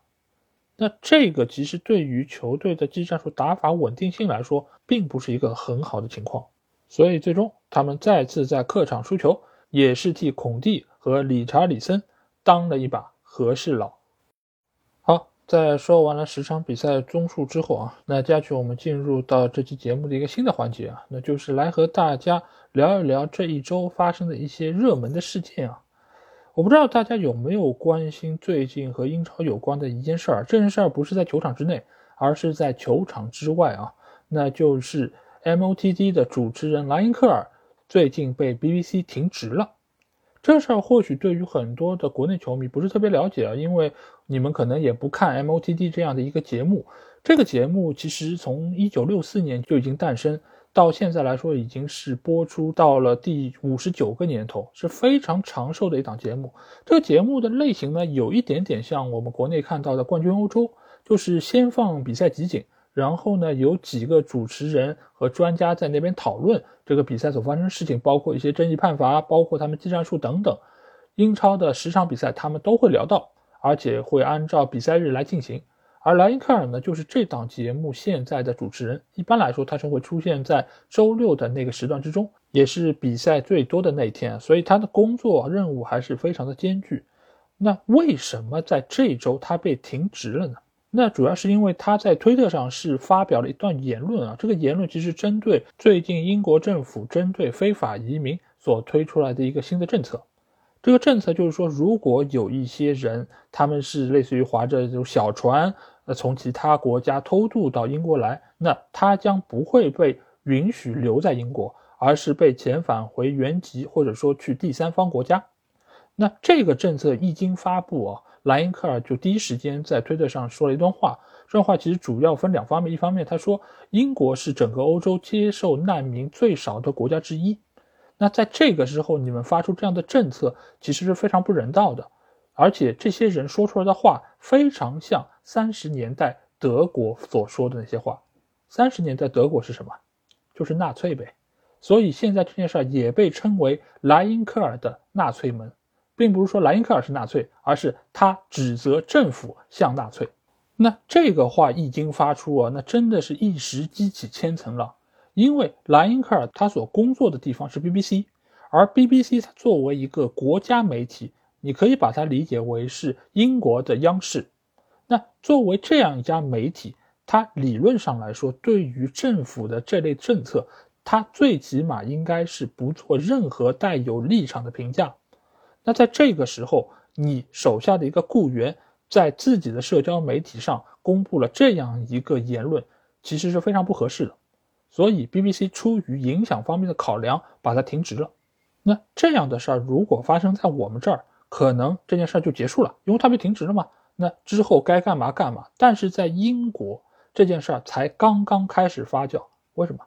那这个其实对于球队的技战术打法稳定性来说并不是一个很好的情况，所以最终他们再次在客场输球，也是替孔蒂和理查里森当了一把和事佬。在说完了十场比赛综述之后啊，那接下去我们进入到这期节目的一个新的环节啊，那就是来和大家聊一聊这一周发生的一些热门的事件啊。我不知道大家有没有关心最近和英超有关的一件事儿，这件事儿不是在球场之内，而是在球场之外啊，那就是 M O T D 的主持人莱因克尔最近被 B B C 停职了。这事儿或许对于很多的国内球迷不是特别了解啊，因为你们可能也不看 M O T D 这样的一个节目。这个节目其实从一九六四年就已经诞生，到现在来说已经是播出到了第五十九个年头，是非常长寿的一档节目。这个节目的类型呢，有一点点像我们国内看到的冠军欧洲，就是先放比赛集锦，然后呢，有几个主持人和专家在那边讨论这个比赛所发生的事情，包括一些争议判罚，包括他们技战术等等。英超的十场比赛他们都会聊到，而且会按照比赛日来进行。而莱因克尔呢，就是这档节目现在的主持人。一般来说，他是会出现在周六的那个时段之中，也是比赛最多的那一天，所以他的工作任务还是非常的艰巨。那为什么在这周他被停职了呢？那主要是因为他在推特上是发表了一段言论啊，这个言论其实针对最近英国政府针对非法移民所推出来的一个新的政策。这个政策就是说，如果有一些人他们是类似于划着这种小船从其他国家偷渡到英国来，那他将不会被允许留在英国，而是被遣返回原籍，或者说去第三方国家。那这个政策一经发布啊，莱因克尔就第一时间在推特上说了一段话。这段话其实主要分两方面，一方面他说英国是整个欧洲接受难民最少的国家之一，那在这个时候你们发出这样的政策其实是非常不人道的，而且这些人说出来的话非常像三十年代德国所说的那些话。三十年代德国是什么？就是纳粹呗。所以现在这件事也被称为莱因克尔的纳粹门，并不是说莱因克尔是纳粹，而是他指责政府像纳粹。那这个话一经发出啊，那真的是一石激起千层浪。因为莱因克尔他所工作的地方是 B B C， 而 B B C 它作为一个国家媒体，你可以把它理解为是英国的央视。那作为这样一家媒体，它理论上来说对于政府的这类政策，它最起码应该是不做任何带有立场的评价。那在这个时候，你手下的一个雇员在自己的社交媒体上公布了这样一个言论，其实是非常不合适的。所以 B B C 出于影响方面的考量，把它停职了。那这样的事儿如果发生在我们这儿，可能这件事就结束了，因为它被停职了嘛。那之后该干嘛干嘛。但是在英国，这件事儿才刚刚开始发酵。为什么？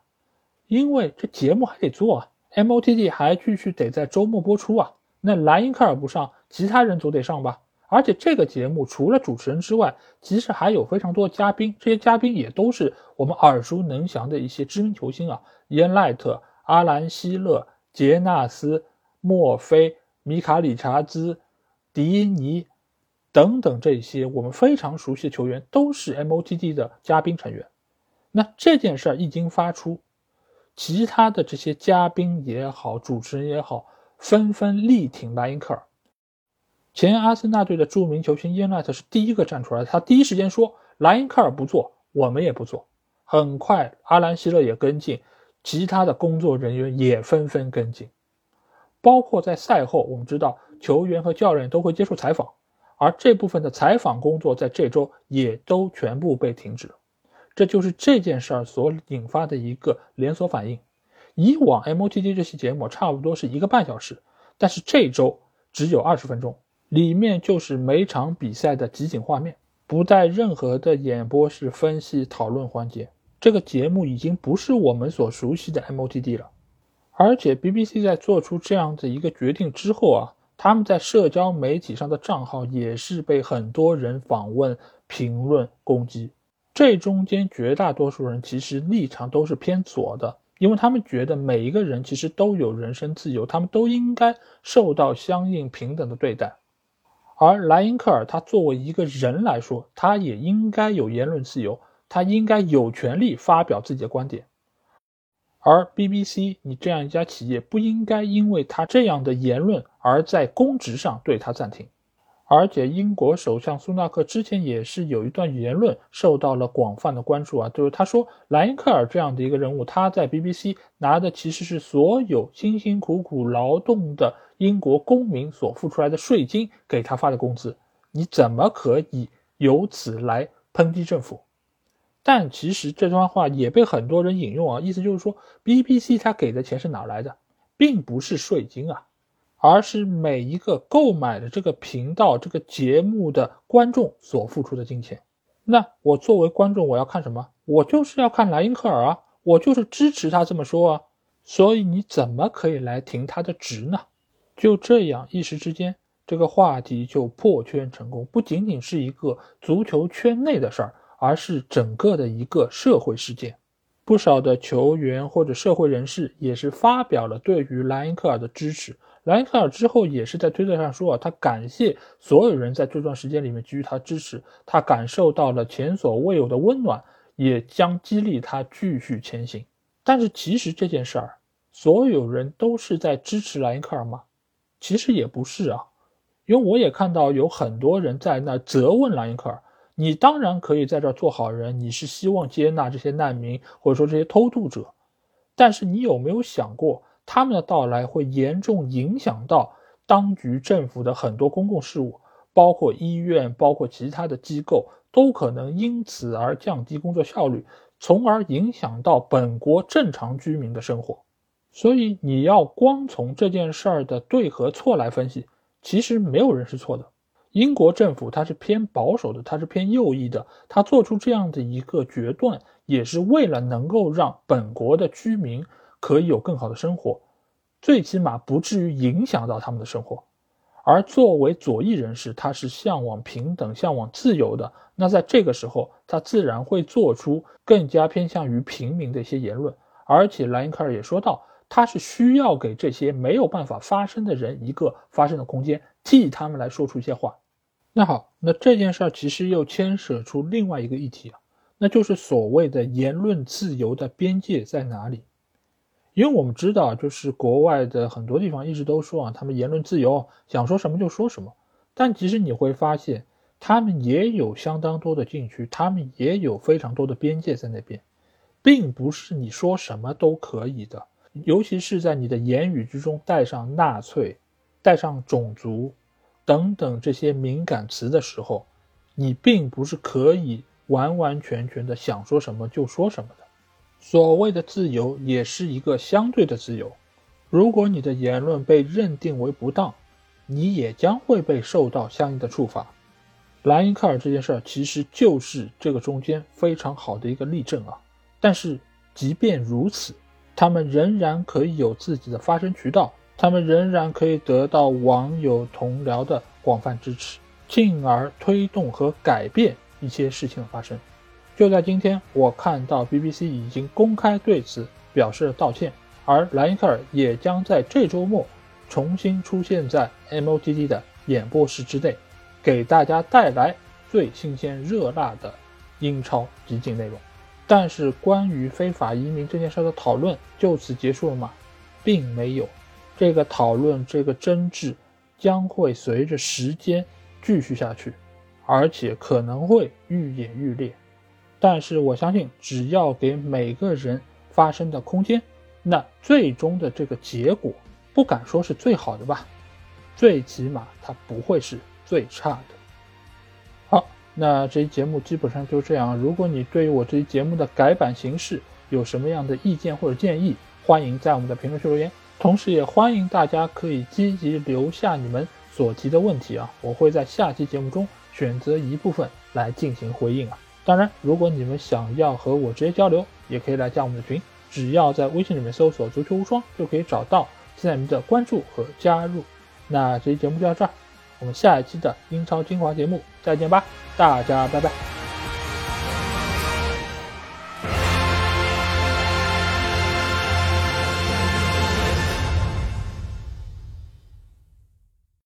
因为这节目还得做啊 ，M O T D 还继续得在周末播出啊。那莱因克尔不上，其他人总得上吧。而且这个节目除了主持人之外，其实还有非常多嘉宾，这些嘉宾也都是我们耳熟能详的一些知名球星啊，伊恩·赖特、阿兰·希勒、杰纳斯、墨菲、米卡·理查兹、迪尼等等，这些我们非常熟悉的球员都是 M O T D 的嘉宾成员。那这件事一经发出，其他的这些嘉宾也好，主持人也好，纷纷力挺莱因克尔。前阿森纳队的著名球星伊恩·赖特是第一个站出来，他第一时间说莱因克尔不做，我们也不做。很快阿兰·希勒也跟进，其他的工作人员也纷纷跟进，包括在赛后我们知道球员和教练都会接受采访，而这部分的采访工作在这周也都全部被停止了。这就是这件事儿所引发的一个连锁反应。以往 M O T D 这期节目差不多是一个半小时，但是这周只有二十分钟，里面就是每场比赛的集锦画面，不带任何的演播式分析讨论环节。这个节目已经不是我们所熟悉的 M O T D 了。而且 B B C 在做出这样的一个决定之后啊，他们在社交媒体上的账号也是被很多人访问、评论、攻击。这中间绝大多数人其实立场都是偏左的，因为他们觉得每一个人其实都有人身自由，他们都应该受到相应平等的对待。而莱因克尔他作为一个人来说，他也应该有言论自由，他应该有权利发表自己的观点。而 B B C 你这样一家企业不应该因为他这样的言论而在公职上对他暂停。而且英国首相苏纳克之前也是有一段言论受到了广泛的关注啊，就是他说莱因克尔这样的一个人物，他在 B B C 拿的其实是所有辛辛苦苦劳动的英国公民所付出来的税金给他发的工资，你怎么可以由此来抨击政府？但其实这段话也被很多人引用啊，意思就是说 B B C 他给的钱是哪来的，并不是税金啊，而是每一个购买的这个频道这个节目的观众所付出的金钱。那我作为观众我要看什么？我就是要看莱因克尔啊，我就是支持他这么说啊，所以你怎么可以来停他的职呢？就这样一时之间，这个话题就破圈成功，不仅仅是一个足球圈内的事儿，而是整个的一个社会事件。不少的球员或者社会人士也是发表了对于莱因克尔的支持，莱因克尔之后也是在推特上说啊，他感谢所有人在这段时间里面给予他支持，他感受到了前所未有的温暖，也将激励他继续前行。但是其实这件事儿，所有人都是在支持莱因克尔吗？其实也不是啊，因为我也看到有很多人在那责问莱因克尔，你当然可以在这儿做好人，你是希望接纳这些难民或者说这些偷渡者，但是你有没有想过他们的到来会严重影响到当局政府的很多公共事务，包括医院，包括其他的机构，都可能因此而降低工作效率，从而影响到本国正常居民的生活。所以你要光从这件事儿的对和错来分析，其实没有人是错的。英国政府它是偏保守的，它是偏右翼的，它做出这样的一个决断，也是为了能够让本国的居民可以有更好的生活，最起码不至于影响到他们的生活。而作为左翼人士，他是向往平等，向往自由的，那在这个时候他自然会做出更加偏向于平民的一些言论。而且莱因克尔也说到，他是需要给这些没有办法发声的人一个发声的空间，替他们来说出一些话。那好，那这件事其实又牵扯出另外一个议题啊，那就是所谓的言论自由的边界在哪里。因为我们知道，就是国外的很多地方一直都说啊，他们言论自由，想说什么就说什么。但其实你会发现，他们也有相当多的禁区，他们也有非常多的边界在那边，并不是你说什么都可以的。尤其是在你的言语之中带上纳粹、带上种族等等这些敏感词的时候，你并不是可以完完全全的想说什么就说什么的。所谓的自由也是一个相对的自由，如果你的言论被认定为不当，你也将会被受到相应的处罚。莱因克尔这件事其实就是这个中间非常好的一个例证啊。但是即便如此，他们仍然可以有自己的发声渠道，他们仍然可以得到网友同僚的广泛支持，进而推动和改变一些事情的发生。就在今天，我看到 B B C 已经公开对此表示了道歉，而莱因克尔也将在这周末重新出现在 M O T D 的演播室之内，给大家带来最新鲜热辣的英超集锦内容。但是关于非法移民这件事的讨论就此结束了吗？并没有，这个讨论，这个争执将会随着时间继续下去，而且可能会愈演愈烈。但是我相信，只要给每个人发声的空间，那最终的这个结果不敢说是最好的吧，最起码它不会是最差的。好，那这期节目基本上就这样。如果你对于我这期节目的改版形式有什么样的意见或者建议，欢迎在我们的评论区留言，同时也欢迎大家可以积极留下你们所提的问题啊，我会在下期节目中选择一部分来进行回应啊。当然，如果你们想要和我直接交流，也可以来加我们的群，只要在微信里面搜索足球无双就可以找到，期待你们的关注和加入。那这期节目就到这儿，我们下一期的英超精华节目再见吧，大家拜拜。